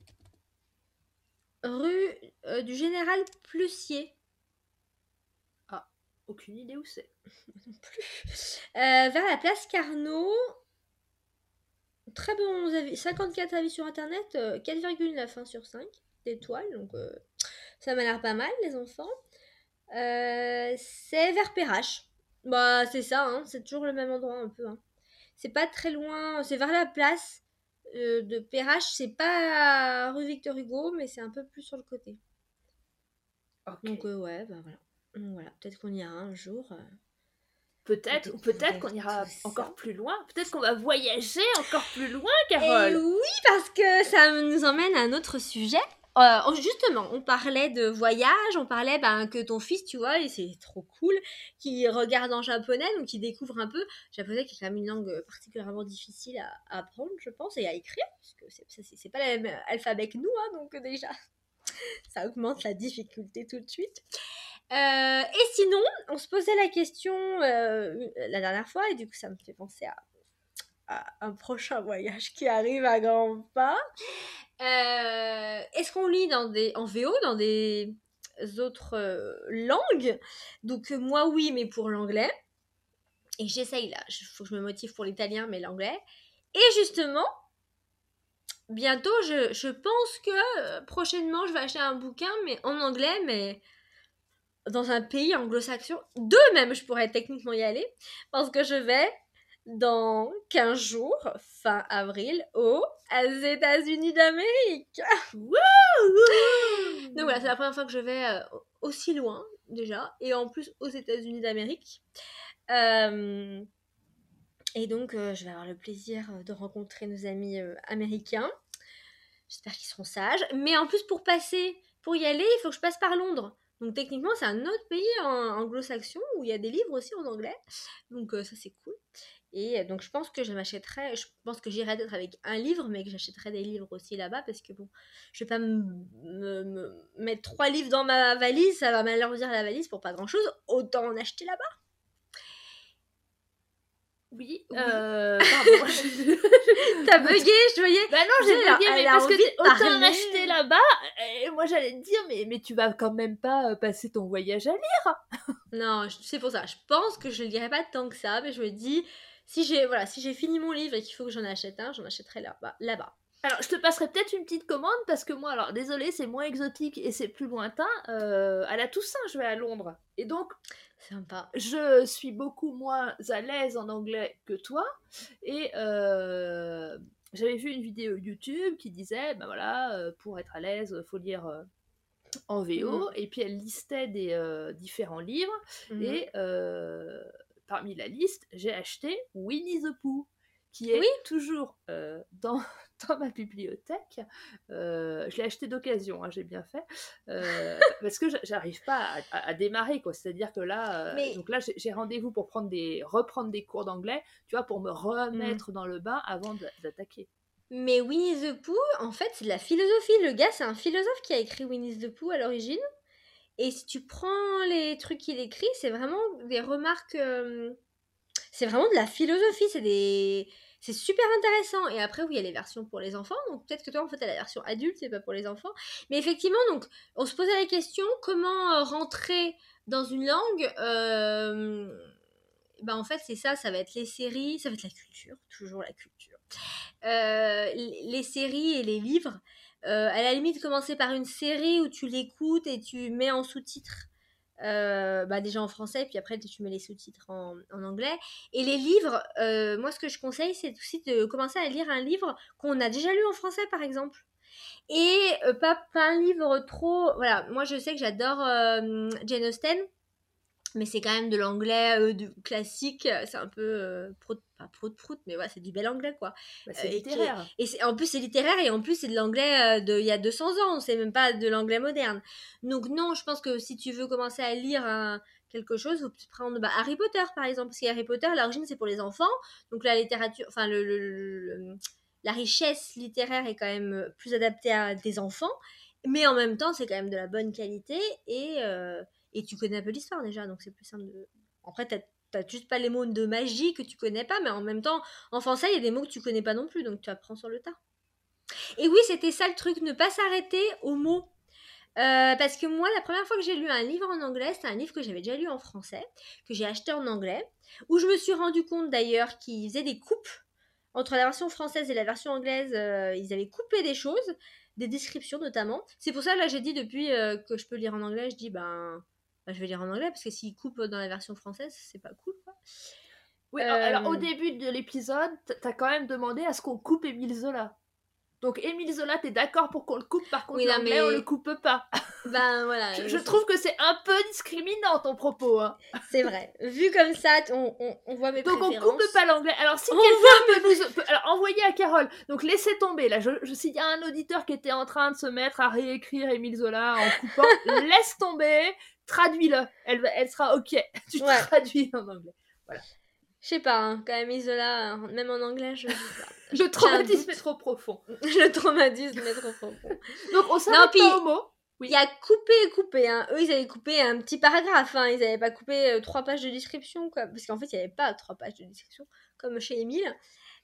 Rue du Général Plussier. Ah, aucune idée où c'est. Non plus. Vers la place Carnot. Très bons avis. 54 avis sur internet. 4,9 sur 5 d'étoiles. Donc ça m'a l'air pas mal, les enfants. C'est vers Perrache. Bah c'est ça, hein, c'est toujours le même endroit un peu, hein. C'est pas très loin, c'est vers la place de Perrache, c'est pas rue Victor Hugo, mais c'est un peu plus sur le côté. Okay. Donc ouais, bah voilà. Donc, voilà, peut-être qu'on ira un jour. Peut-être, ou peut-être qu'on ira encore plus loin, peut-être qu'on va voyager encore plus loin, Carole. Et oui, parce que ça nous emmène à un autre sujet. Justement, on parlait de voyage, on parlait que ton fils, tu vois, et c'est trop cool, qu'il regarde en japonais, donc qu'il découvre un peu. Le japonais qui est quand même une langue particulièrement difficile à apprendre, je pense, et à écrire, parce que c'est pas le même alphabet que nous, hein, donc déjà, ça augmente la difficulté tout de suite. Et sinon, on se posait la question la dernière fois, et du coup ça me fait penser à un prochain voyage qui arrive à grands pas. Est-ce qu'on lit en VO dans des autres langues ? Donc moi oui, mais pour l'anglais. Et j'essaye là, il faut que je me motive pour l'italien, mais l'anglais. Et justement, bientôt, je pense que prochainement, je vais acheter un bouquin mais en anglais, mais dans un pays anglo-saxon. De même, je pourrais techniquement y aller, parce que je vais... dans 15 jours, fin avril, aux États-Unis d'Amérique. Donc voilà, c'est la première fois que je vais aussi loin, déjà, et en plus aux États-Unis d'Amérique. Et donc, je vais avoir le plaisir de rencontrer nos amis américains. J'espère qu'ils seront sages. Mais en plus, pour y aller, il faut que je passe par Londres. Donc techniquement, c'est un autre pays anglo-saxon où il y a des livres aussi en anglais. Donc ça, c'est cool. Et donc, je pense que je pense que j'irai peut-être avec un livre, mais que j'achèterai des livres aussi là-bas, parce que bon, je vais pas me mettre 3 livres dans ma valise, ça va m'alourdir la valise pour pas grand-chose, autant en acheter là-bas. Oui. Pardon. T'as bugué, je voyais. Bah non, j'ai bugué, mais parce que autant en acheter là-bas, et moi j'allais te dire, mais tu vas quand même pas passer ton voyage à lire. Non, c'est pour ça, je pense que je le lirai pas tant que ça, mais je me dis... Si j'ai fini mon livre et qu'il faut que j'en achète un, j'en achèterai là-bas. Alors, je te passerai peut-être une petite commande, parce que moi, alors désolée, c'est moins exotique et c'est plus lointain. À la Toussaint, je vais à Londres. Et donc, sympa. Je suis beaucoup moins à l'aise en anglais que toi. Et j'avais vu une vidéo YouTube qui disait, pour être à l'aise, il faut lire... en VO, et puis elle listait des différents livres, et parmi la liste, j'ai acheté Winnie the Pooh, qui est toujours dans ma bibliothèque. Je l'ai acheté d'occasion, hein, j'ai bien fait, parce que j'arrive pas à démarrer, quoi. C'est-à-dire que là, donc là, j'ai rendez-vous pour reprendre des cours d'anglais, tu vois, pour me remettre dans le bain avant d'attaquer. Mais Winnie the Pooh, en fait, c'est de la philosophie. Le gars, c'est un philosophe qui a écrit Winnie the Pooh à l'origine. Et si tu prends les trucs qu'il écrit, c'est vraiment des remarques... c'est vraiment de la philosophie, c'est super intéressant. Et après, oui, il y a les versions pour les enfants. Donc, peut-être que toi, en fait, tu as la version adulte, c'est pas pour les enfants. Mais effectivement, donc, on se posait la question, comment rentrer dans une langue bah, en fait, c'est ça, ça va être les séries, ça va être la culture, toujours la culture. Les séries et les livres. À la limite, commencer par une série où tu l'écoutes et tu mets en sous-titres. Bah déjà en français, puis après tu mets les sous-titres en anglais. Et les livres, moi ce que je conseille, c'est aussi de commencer à lire un livre qu'on a déjà lu en français par exemple, et pas un livre trop, voilà. Moi je sais que j'adore Jane Austen, mais c'est quand même de l'anglais classique, c'est un peu pas prout-prout, mais ouais, c'est du bel anglais quoi. Bah, c'est littéraire. En plus c'est littéraire, et en plus c'est de l'anglais d'il y a 200 ans, c'est même pas de l'anglais moderne. Donc non, je pense que si tu veux commencer à lire quelque chose, vous pouvez prendre Harry Potter par exemple, parce qu'Harry Potter, l'origine c'est pour les enfants, donc la littérature, enfin la richesse littéraire est quand même plus adaptée à des enfants, mais en même temps c'est quand même de la bonne qualité, et tu connais un peu l'histoire déjà, donc c'est plus simple de... Après, t'as juste pas les mots de magie que tu connais pas, mais en même temps, en français, il y a des mots que tu connais pas non plus, donc tu apprends sur le tas. Et oui, c'était ça le truc, ne pas s'arrêter aux mots. Parce que moi, la première fois que j'ai lu un livre en anglais, c'est un livre que j'avais déjà lu en français, que j'ai acheté en anglais, où je me suis rendu compte d'ailleurs qu'ils faisaient des coupes. Entre la version française et la version anglaise, ils avaient coupé des choses, des descriptions notamment. C'est pour ça, là, j'ai dit depuis que je peux lire en anglais, je dis, je vais lire en anglais, parce que s'ils coupent dans la version française, c'est pas cool, quoi. Oui, alors au début de l'épisode, t'as quand même demandé à ce qu'on coupe Émile Zola. Donc Émile Zola, t'es d'accord pour qu'on le coupe, par contre oui, non, l'anglais, mais... on le coupe pas. Ben voilà. je trouve que c'est un peu discriminant ton propos. Hein. C'est vrai. Vu comme ça, on voit mes préférences. Donc on coupe pas l'anglais. Alors si quelqu'un peut nous envoyer à Carole. Donc laissez tomber. Là, s'il y a un auditeur qui était en train de se mettre à réécrire Émile Zola en coupant, laisse tomber. Traduis-le, elle sera ok. Tu traduis en anglais. Voilà. Je sais pas, hein, quand même Isola, même en anglais, je sais pas. Le traumatisme est trop profond. Le traumatisme est trop profond. Donc on s'arrête pas au mot. Il y a coupé. Hein. Eux, ils avaient coupé un petit paragraphe. Hein. Ils n'avaient pas coupé 3 pages de description, quoi. Parce qu'en fait, il n'y avait pas 3 pages de description, comme chez Émile.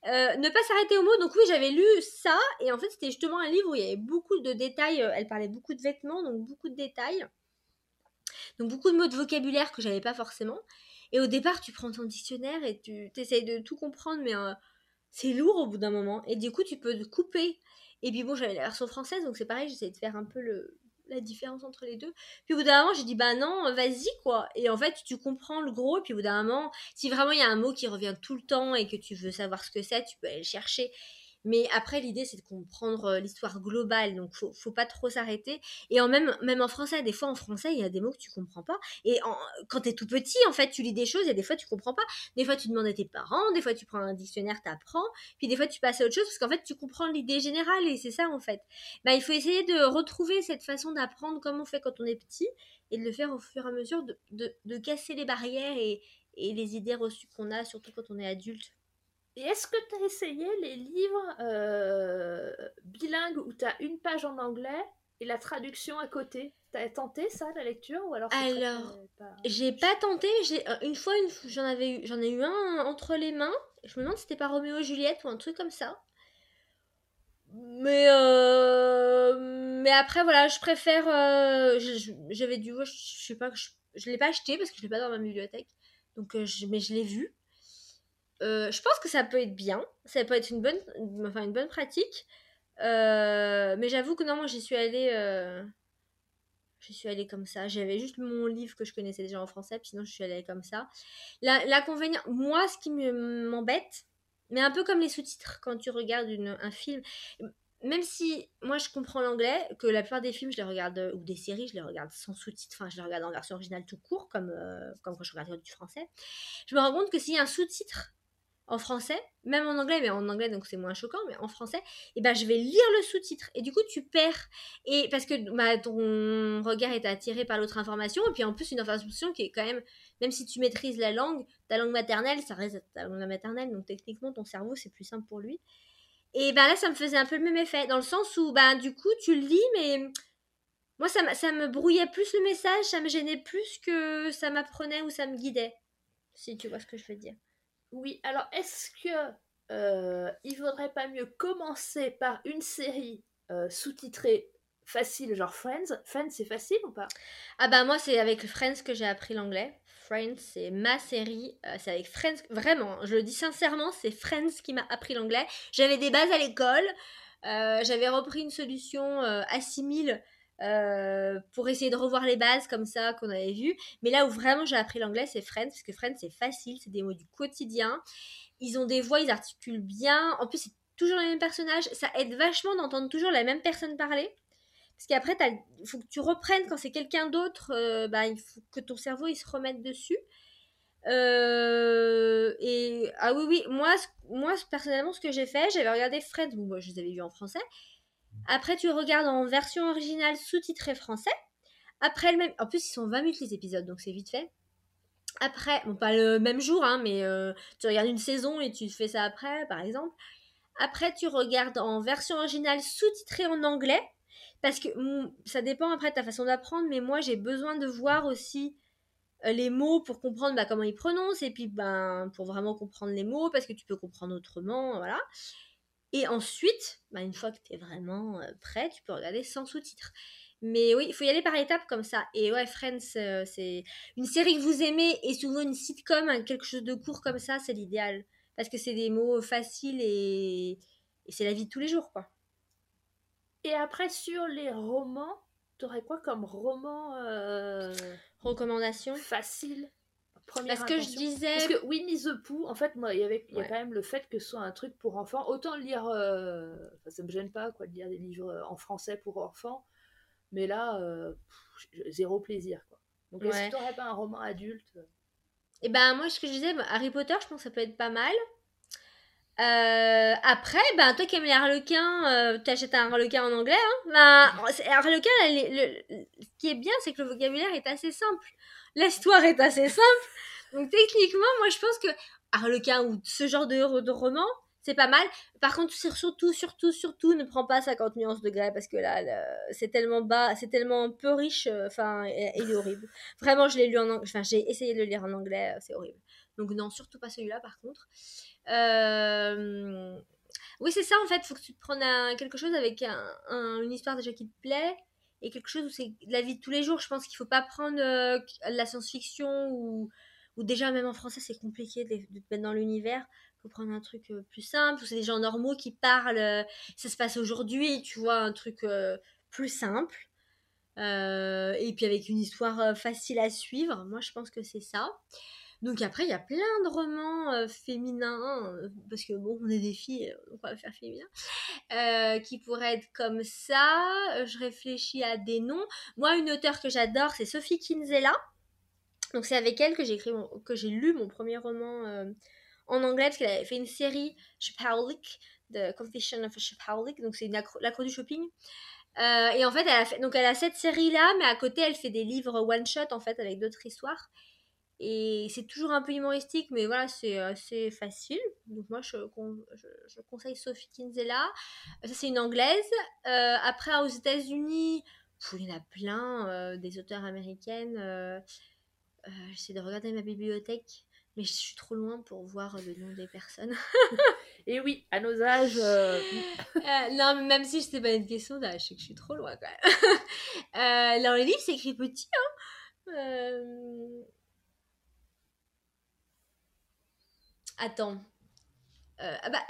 Ne pas s'arrêter aux mots, donc oui j'avais lu ça, et en fait c'était justement un livre où il y avait beaucoup de détails, elle parlait beaucoup de vêtements, donc beaucoup de détails. Donc beaucoup de mots de vocabulaire que j'avais pas forcément. Et au départ, tu prends ton dictionnaire et tu essayes de tout comprendre, mais c'est lourd au bout d'un moment. Et du coup, tu peux te couper. Et puis bon, j'avais la version française, donc c'est pareil, j'essayais de faire un peu la différence entre les deux. Puis au bout d'un moment, j'ai dit, bah non, vas-y quoi. Et en fait, tu comprends le gros. Et puis au bout d'un moment, si vraiment il y a un mot qui revient tout le temps et que tu veux savoir ce que c'est, tu peux aller le chercher. Mais après, l'idée, c'est de comprendre l'histoire globale, donc faut pas trop s'arrêter. Et même en français, des fois, en français, il y a des mots que tu comprends pas. Et quand t'es tout petit, en fait, tu lis des choses et des fois, tu comprends pas. Des fois, tu demandes à tes parents, des fois, tu prends un dictionnaire, t'apprends, puis des fois, tu passes à autre chose parce qu'en fait, tu comprends l'idée générale et c'est ça, en fait. Bah, il faut essayer de retrouver cette façon d'apprendre comme on fait quand on est petit et de le faire au fur et à mesure, de casser les barrières et les idées reçues qu'on a, surtout quand on est adulte. Et est-ce que tu as essayé les livres bilingues où tu as une page en anglais et la traduction à côté? T'as tenté ça, la lecture, ou alors c'est pas... J'ai pas tenté, j'en ai eu un entre les mains. Je me demande si c'était pas Roméo et Juliette ou un truc comme ça. Mais après voilà, je préfère j'avais du je sais pas, je l'ai pas acheté parce que je l'ai pas dans ma bibliothèque. Donc mais je l'ai vu. Je pense que ça peut être bien, ça peut être une bonne pratique, mais j'avoue que non, moi j'y suis allée comme ça, j'avais juste mon livre que je connaissais déjà en français, puis sinon je suis allée comme ça. L'inconvénient, moi ce qui m'embête, mais un peu comme les sous-titres quand tu regardes un film, même si moi je comprends l'anglais, que la plupart des films je les regarde, ou des séries je les regarde sans sous-titres, enfin je les regarde en version originale tout court, comme quand je regarde du français, je me rends compte que s'il y a un sous-titre en français, même en anglais, mais en anglais donc c'est moins choquant, mais en français, et ben je vais lire le sous-titre et du coup tu perds, et parce que ton regard est attiré par l'autre information, et puis en plus une information qui est quand même, même si tu maîtrises la langue, ta langue maternelle, ça reste ta langue maternelle, donc techniquement ton cerveau c'est plus simple pour lui, et ben là ça me faisait un peu le même effet, dans le sens où ben du coup tu lis mais Moi, ça me brouillait plus le message, ça me gênait plus que ça m'apprenait ou ça me guidait. Si tu vois ce que je veux dire. Oui, alors est-ce que il vaudrait pas mieux commencer par une série sous-titrée facile, genre Friends? Friends, c'est facile ou pas? Ah bah moi, c'est avec Friends que j'ai appris l'anglais. Friends, c'est ma série, c'est avec Friends, vraiment, je le dis sincèrement, c'est Friends qui m'a appris l'anglais. J'avais des bases à l'école, j'avais repris une solution assimile pour essayer de revoir les bases comme ça qu'on avait vues, mais là où vraiment j'ai appris l'anglais, c'est Friends, parce que Friends, c'est facile, c'est des mots du quotidien, ils ont des voix, ils articulent bien, en plus c'est toujours les mêmes personnages, ça aide vachement d'entendre toujours la même personne parler. Parce qu'après, il faut que tu reprennes quand c'est quelqu'un d'autre, il faut que ton cerveau il se remette dessus. Ah oui, moi personnellement, ce que j'ai fait, j'avais regardé Friends, bon, moi, je les avais vus en français. Après, tu regardes en version originale sous-titrée français. Après, le même. En plus, ils sont 20 minutes les épisodes, donc c'est vite fait. Après, bon, pas le même jour, hein, mais tu regardes une saison et tu fais ça après, par exemple. Après, tu regardes en version originale sous-titrée en anglais. Parce que ça dépend après de ta façon d'apprendre, mais moi j'ai besoin de voir aussi les mots pour comprendre comment ils prononcent, et puis pour vraiment comprendre les mots, parce que tu peux comprendre autrement, voilà. Et ensuite, une fois que t'es vraiment prêt, tu peux regarder sans sous-titres. Mais oui, il faut y aller par étapes comme ça. Et ouais, Friends, c'est une série que vous aimez, et souvent une sitcom, quelque chose de court comme ça, c'est l'idéal. Parce que c'est des mots faciles et c'est la vie de tous les jours, quoi. Et après, sur les romans, t'aurais quoi comme roman recommandation facile? Parce que je disais... Parce que Winnie the Pooh, en fait, moi, il y a quand même le fait que ce soit un truc pour enfants. Autant lire... ça me gêne pas, quoi, de lire des livres en français pour enfants. Mais là, zéro plaisir, quoi. Donc, est-ce que t'aurais pas un roman adulte? Et moi, ce que je disais, Harry Potter, je pense que ça peut être pas mal. Après, toi qui aimes les harlequins, t'achètes un harlequin en anglais, hein, harlequin, ce qui est bien, c'est que le vocabulaire est assez simple, l'histoire est assez simple, donc techniquement, moi je pense que harlequin ou ce genre de roman, c'est pas mal. Par contre, surtout, ne prends pas 50 nuances de Grey, parce que là, c'est tellement bas, c'est tellement peu riche, il est horrible. Vraiment, je l'ai lu en anglais, j'ai essayé de le lire en anglais, c'est horrible. Donc non, surtout pas celui-là par contre. Oui, c'est ça en fait, faut que tu te prennes quelque chose avec une histoire déjà qui te plaît et quelque chose où c'est de la vie de tous les jours. Je pense qu'il faut pas prendre la science-fiction ou déjà même en français c'est compliqué de te mettre dans l'univers. Faut prendre un truc plus simple, où c'est des gens normaux qui parlent, ça se passe aujourd'hui, tu vois, un truc plus simple. Et puis avec une histoire facile à suivre, moi je pense que c'est ça. Donc après, il y a plein de romans féminins, parce que bon, on est des filles, donc on va faire féminin, qui pourraient être comme ça. Je réfléchis à des noms. Moi, une auteure que j'adore, c'est Sophie Kinsella. Donc c'est avec elle que j'ai lu mon premier roman en anglais, parce qu'elle avait fait une série, Shopaholic, The Confession of a Shopaholic, donc c'est l'accro du shopping. Et en fait, elle a cette série-là, mais à côté, elle fait des livres one-shot, en fait, avec d'autres histoires. Et c'est toujours un peu humoristique, mais voilà, c'est assez facile. Donc moi, je conseille Sophie Kinsella. Ça, c'est une anglaise. Après, aux États-Unis, il y en a plein, des auteurs américaines. J'essaie de regarder ma bibliothèque, mais je suis trop loin pour voir le nom des personnes. Et oui, à nos âges... non, mais même si je ne sais pas une question d'âge, je sais que je suis trop loin, quand même. Dans les livres, c'est écrit petit, hein. Attends,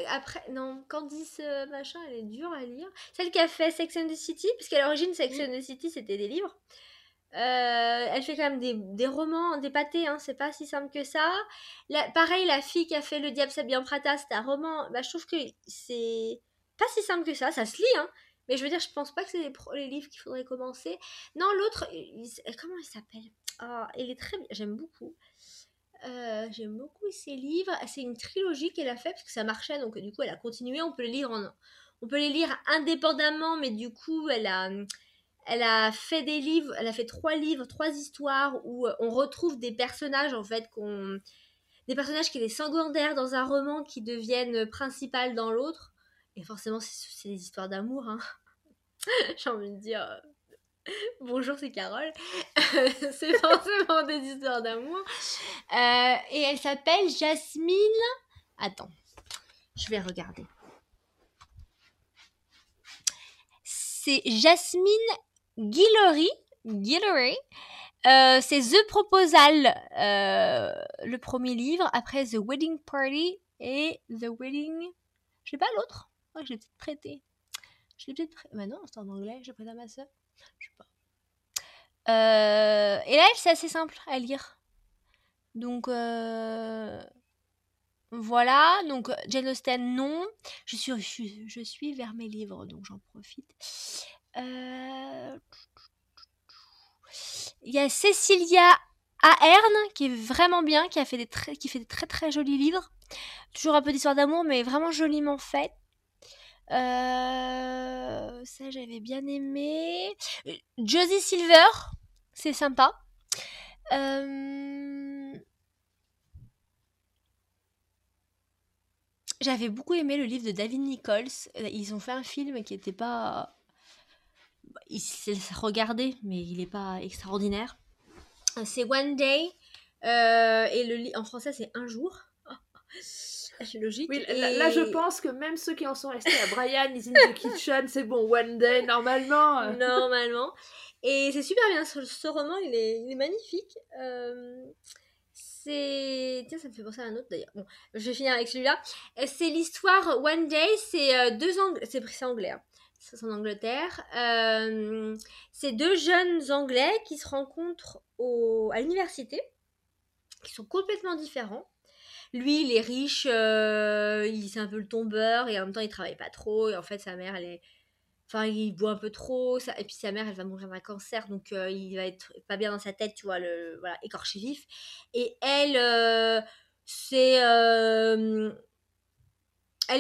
après, non, Candice machin, elle est dure à lire. Celle qui a fait Sex and the City, parce qu'à l'origine, Sex and the City, c'était des livres. Elle fait quand même des romans, des pâtés, hein, c'est pas si simple que ça. Pareil, la fille qui a fait Le Diable s'habille en Prada, c'est un roman. Je trouve que c'est pas si simple que ça se lit, hein. Mais je veux dire, je pense pas que c'est les livres qu'il faudrait commencer. Non, l'autre, comment il s'appelle? Il est très bien, j'aime beaucoup. J'aime beaucoup ses livres. C'est une trilogie qu'elle a fait parce que ça marchait, donc du coup elle a continué. On peut les lire indépendamment, mais du coup elle a fait des livres. Elle a fait 3 livres, 3 histoires où on retrouve des personnages en fait des personnages qui étaient secondaires dans un roman qui deviennent principales dans l'autre. Et forcément c'est des histoires d'amour, hein. J'ai envie de dire Bonjour, c'est Carole. C'est forcément des histoires d'amour. Et elle s'appelle Jasmine. Attends, je vais regarder. C'est Jasmine Guillory. C'est The Proposal, le premier livre. Après The Wedding Party et The Wedding... Je sais pas l'autre. Moi, je l'ai peut-être prêté. Bah non, c'est en anglais. Je l'ai prêté à ma soeur. Je sais pas. Et là, c'est assez simple à lire. Donc, voilà. Donc, Jane Austen, non. Je suis vers mes livres, donc j'en profite. Il y a Cécilia Ahern qui est vraiment bien, qui fait des très très jolis livres. Toujours un peu d'histoire d'amour, mais vraiment joliment faite. Ça, j'avais bien aimé. Josie Silver, c'est sympa. J'avais beaucoup aimé le livre de David Nichols. Ils ont fait un film qui n'était pas... Il s'est regardé, mais il n'est pas extraordinaire. C'est One Day. Et en français, c'est Un jour. C'est logique. Oui, et... là, je pense que même ceux qui en sont restés à Brian is in the kitchen, c'est bon, One Day, normalement. Normalement. Et c'est super bien, ce roman, il est magnifique. Tiens, ça me fait penser à un autre d'ailleurs. Bon, je vais finir avec celui-là. C'est l'histoire One Day, c'est anglais. Hein. C'est en Angleterre. C'est deux jeunes Anglais qui se rencontrent à l'université, qui sont complètement différents. Lui, il est riche, c'est un peu le tombeur, et en même temps, il travaille pas trop, et en fait, sa mère, il boit un peu trop, et puis sa mère, elle va mourir d'un cancer, donc il va être pas bien dans sa tête, tu vois, écorché vif. Et elle, elle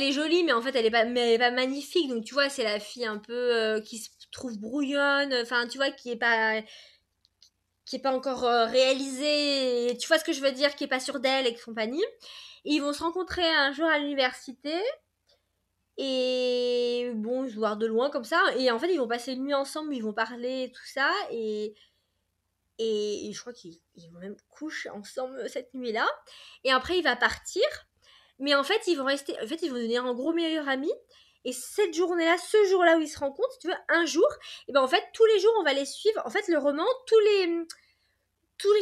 est jolie, mais en fait, elle est pas magnifique, donc tu vois, c'est la fille un peu qui se trouve brouillonne, enfin, tu vois, qui n'est pas encore réalisée, tu vois ce que je veux dire, qui n'est pas sûre d'elle et compagnie. Et ils vont se rencontrer un jour à l'université, et bon, ils se voient de loin comme ça, et en fait, ils vont passer une nuit ensemble, ils vont parler, tout ça, et je crois qu'ils vont même coucher ensemble cette nuit-là. Et après, il va partir, mais en fait, ils vont devenir en gros meilleurs amis. Et cette journée-là, ce jour-là où ils se rencontrent, si tu veux, un jour, et ben en fait, tous les jours, on va les suivre. En fait, le roman, tous les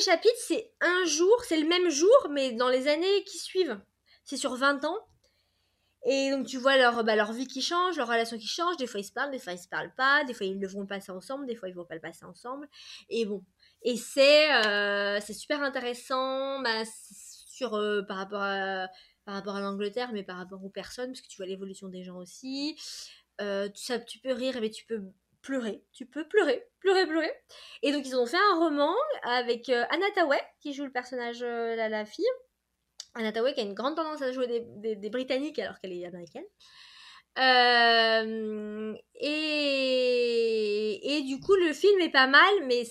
chapitres, c'est un jour, c'est le même jour, mais dans les années qui suivent. C'est sur 20 ans. Et donc, tu vois leur vie qui change, leur relation qui change. Des fois, ils se parlent, des fois, ils se parlent pas. Des fois, ils le vont passer ensemble, des fois, ils vont pas le passer ensemble. Et bon, et c'est super intéressant par rapport à l'Angleterre, mais par rapport aux personnes, parce que tu vois l'évolution des gens aussi. Tu peux rire, mais tu peux pleurer. Tu peux pleurer. Et donc, ils ont fait un roman avec Anna Tawai, qui joue le personnage, la fille. Anna Tawai, qui a une grande tendance à jouer des Britanniques, alors qu'elle est américaine. Et du coup, le film est pas mal, mais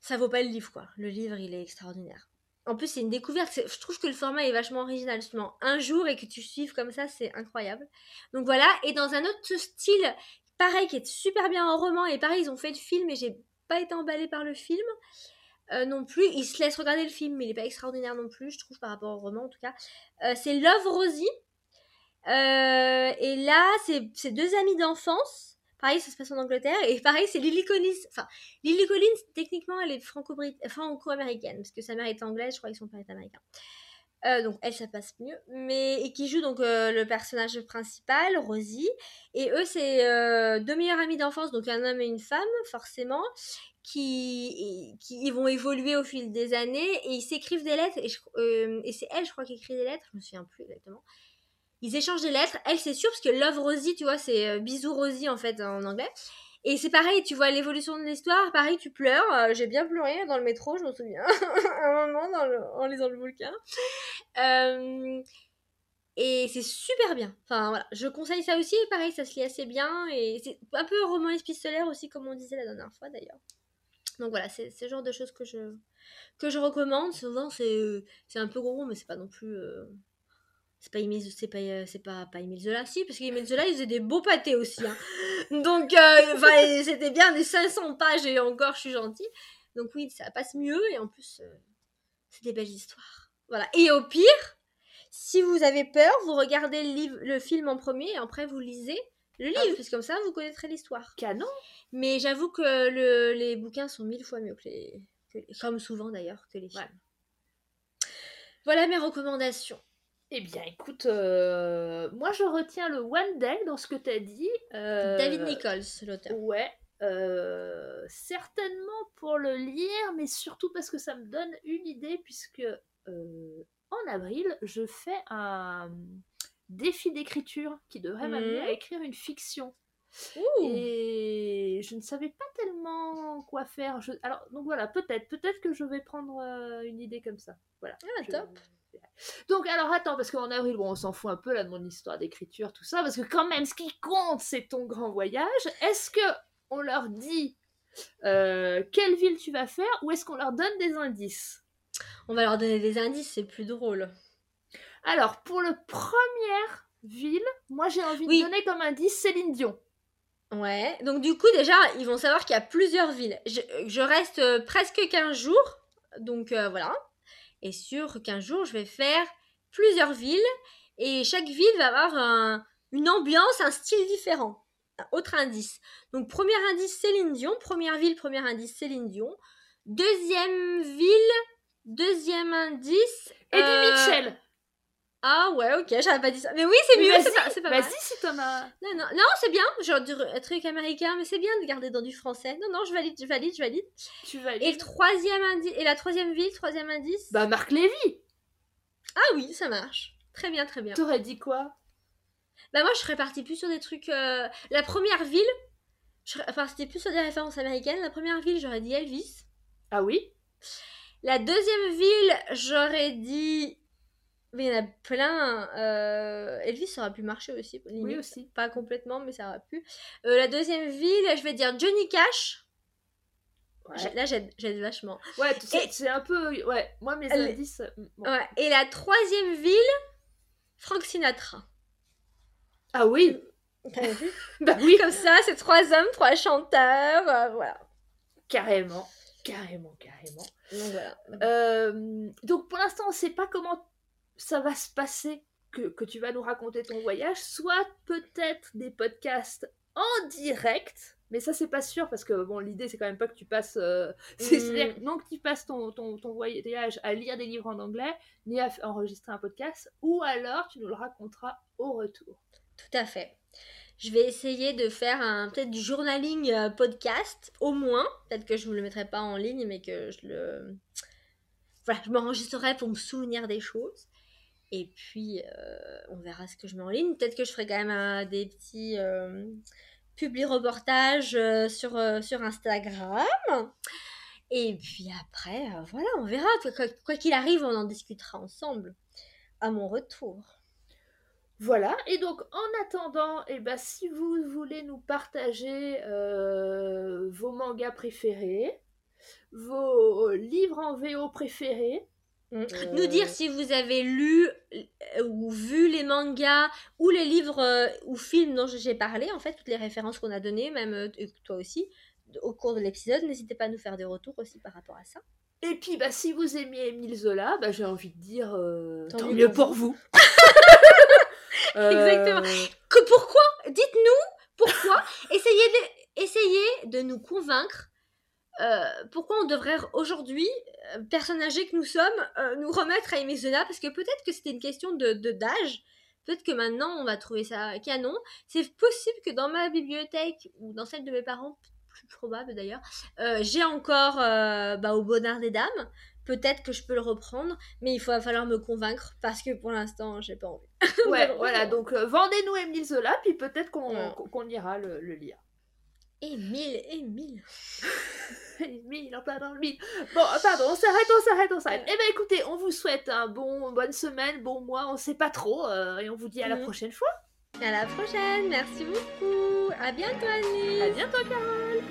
ça vaut pas le livre, quoi. Le livre, il est extraordinaire. En plus, c'est une découverte. Je trouve que le format est vachement original, justement. Un jour, et que tu suives comme ça, c'est incroyable. Donc voilà. Et dans un autre style, pareil, qui est super bien en roman. Et pareil, ils ont fait le film et j'ai pas été emballée par le film non plus. Ils se laissent regarder le film, mais il est pas extraordinaire non plus, je trouve, par rapport au roman, en tout cas. C'est Love, Rosie. Et là, c'est deux amies d'enfance. Pareil, ça se passe en Angleterre. Et pareil, c'est Lily Collins. Enfin, Lily Collins, techniquement, elle est franco-américaine. Parce que sa mère est anglaise, je crois que son père est américain. Donc, elle, ça passe mieux. Et qui joue donc le personnage principal, Rosie. Et eux, c'est deux meilleurs amis d'enfance. Donc, un homme et une femme, forcément. Qui ils vont évoluer au fil des années. Et ils s'écrivent des lettres. Et c'est elle, je crois, qui écrit des lettres. Je me souviens plus exactement. Ils échangent des lettres. Elle, c'est sûr, parce que Love Rosie, tu vois, c'est Bisous Rosie, en fait, en anglais. Et c'est pareil, tu vois l'évolution de l'histoire. Pareil, tu pleures. J'ai bien pleuré dans le métro, je m'en souviens. À un moment, en lisant le bouquin. Et c'est super bien. Enfin, voilà. Je conseille ça aussi. Pareil, ça se lit assez bien. Et c'est un peu roman épistolaire aussi, comme on disait la dernière fois, d'ailleurs. Donc voilà, c'est ce genre de choses que je recommande. Souvent, c'est un peu gros, mais c'est pas non plus... C'est pas Émile Zola, si, parce qu'Émile Zola, il faisait des beaux pâtés aussi. Hein. Donc, c'était bien des 500 pages et encore, je suis gentille. Donc oui, ça passe mieux et en plus, c'est des belles histoires. Voilà. Et au pire, si vous avez peur, vous regardez le film en premier et après, vous lisez le livre. Parce que comme ça, vous connaîtrez l'histoire. Canon. Mais j'avoue que les bouquins sont 1000 fois mieux comme souvent d'ailleurs, que les films. Voilà mes recommandations. Eh bien, écoute, moi, je retiens le One Day dans ce que tu as dit. David Nichols, l'auteur. Ouais. Certainement pour le lire, mais surtout parce que ça me donne une idée, puisque en avril, je fais un défi d'écriture qui devrait m'amener à écrire une fiction. Ouh. Et je ne savais pas tellement quoi faire. Alors, donc voilà, peut-être que je vais prendre une idée comme ça. Voilà. Ah, top. Donc alors attends, parce qu'en avril, bon, on s'en fout un peu là de mon histoire d'écriture, tout ça, parce que quand même ce qui compte c'est ton grand voyage. Est-ce qu'on leur dit quelle ville tu vas faire, ou est-ce qu'on leur donne des indices? On va leur donner des indices, c'est plus drôle. Alors pour la première ville, moi j'ai envie de donner comme indice Céline Dion. Ouais, donc du coup déjà ils vont savoir qu'il y a plusieurs villes. Je reste presque 15 jours, donc voilà. Et sur 15 jours, je vais faire plusieurs villes. Et chaque ville va avoir une ambiance, un style différent. Un autre indice. Donc, premier indice, Céline Dion. Première ville, premier indice, Céline Dion. Deuxième ville, deuxième indice... Eddie Mitchell. Ah ouais, ok, j'avais pas dit ça. Mais oui, c'est mieux, c'est pas mal. Vas-y, si Thomas... Non, c'est bien. Genre un truc américain, mais c'est bien de garder dans du français. Non, je valide. Tu valides. Et la troisième ville, troisième indice... Bah, Marc Lévy. Ah oui, ça marche. Très bien, très bien. T'aurais dit quoi? Bah, moi, je serais partie plus sur des trucs... La première ville, je serais partie plus sur des références américaines. La première ville, j'aurais dit Elvis. Ah oui. La deuxième ville, j'aurais dit... Mais il y en a plein. Elvis, ça aurait pu marcher aussi. Limite. Oui, aussi. Pas complètement, mais ça aurait pu. La deuxième ville, je vais dire Johnny Cash. Ouais. Là, j'aide vachement. Ouais, tu sais, c'est un peu... Ouais, moi, mes indices... Bon. Ouais. Et la troisième ville, Frank Sinatra. Ah oui. T'as vu? Bah oui. Comme ça, c'est 3 hommes, 3 chanteurs. Voilà. Carrément. Donc, voilà. Donc, pour l'instant, on ne sait pas comment... ça va se passer que tu vas nous raconter ton voyage, soit peut-être des podcasts en direct, mais ça c'est pas sûr, parce que bon, l'idée c'est quand même pas que tu passes c'est-à-dire non que tu passes ton voyage à lire des livres en anglais, ni à enregistrer un podcast, ou alors tu nous le raconteras au retour. Tout à fait. Je vais essayer de faire peut-être du journaling podcast, au moins, peut-être que je vous le mettrai pas en ligne, mais que je m'enregistrerai pour me souvenir des choses. Et puis, on verra ce que je mets en ligne. Peut-être que je ferai quand même des petits publi-reportages sur Instagram. Et puis après, voilà, on verra. Quoi qu'il arrive, on en discutera ensemble à mon retour. Voilà. Et donc, en attendant, si vous voulez nous partager vos mangas préférés, vos livres en VO préférés, nous dire si vous avez lu ou vu les mangas ou les livres ou films dont j'ai parlé, en fait toutes les références qu'on a données, même toi aussi au cours de l'épisode, n'hésitez pas à nous faire des retours aussi par rapport à ça. Et puis si vous aimiez Émile Zola, j'ai envie de dire tant mieux pour vous. Exactement. Pourquoi? Dites-nous pourquoi. Essayez de nous convaincre. Pourquoi on devrait aujourd'hui, personnes âgées que nous sommes, nous remettre à Émile Zola, parce que peut-être que c'était une question d'âge, peut-être que maintenant on va trouver ça canon. C'est possible que dans ma bibliothèque ou dans celle de mes parents, plus probable d'ailleurs, j'ai encore Au bonheur des dames. Peut-être que je peux le reprendre, mais il va falloir me convaincre, parce que pour l'instant j'ai pas envie. Ouais, voilà, donc vendez-nous Émile Zola, puis peut-être qu'on ira le lire. Émile, en plein dans le mille. Bon, pardon, on s'arrête. Écoutez, on vous souhaite bonne semaine, bon mois, on sait pas trop, et on vous dit à la prochaine fois. À la prochaine, merci beaucoup. À bientôt Annie. À bientôt Carole.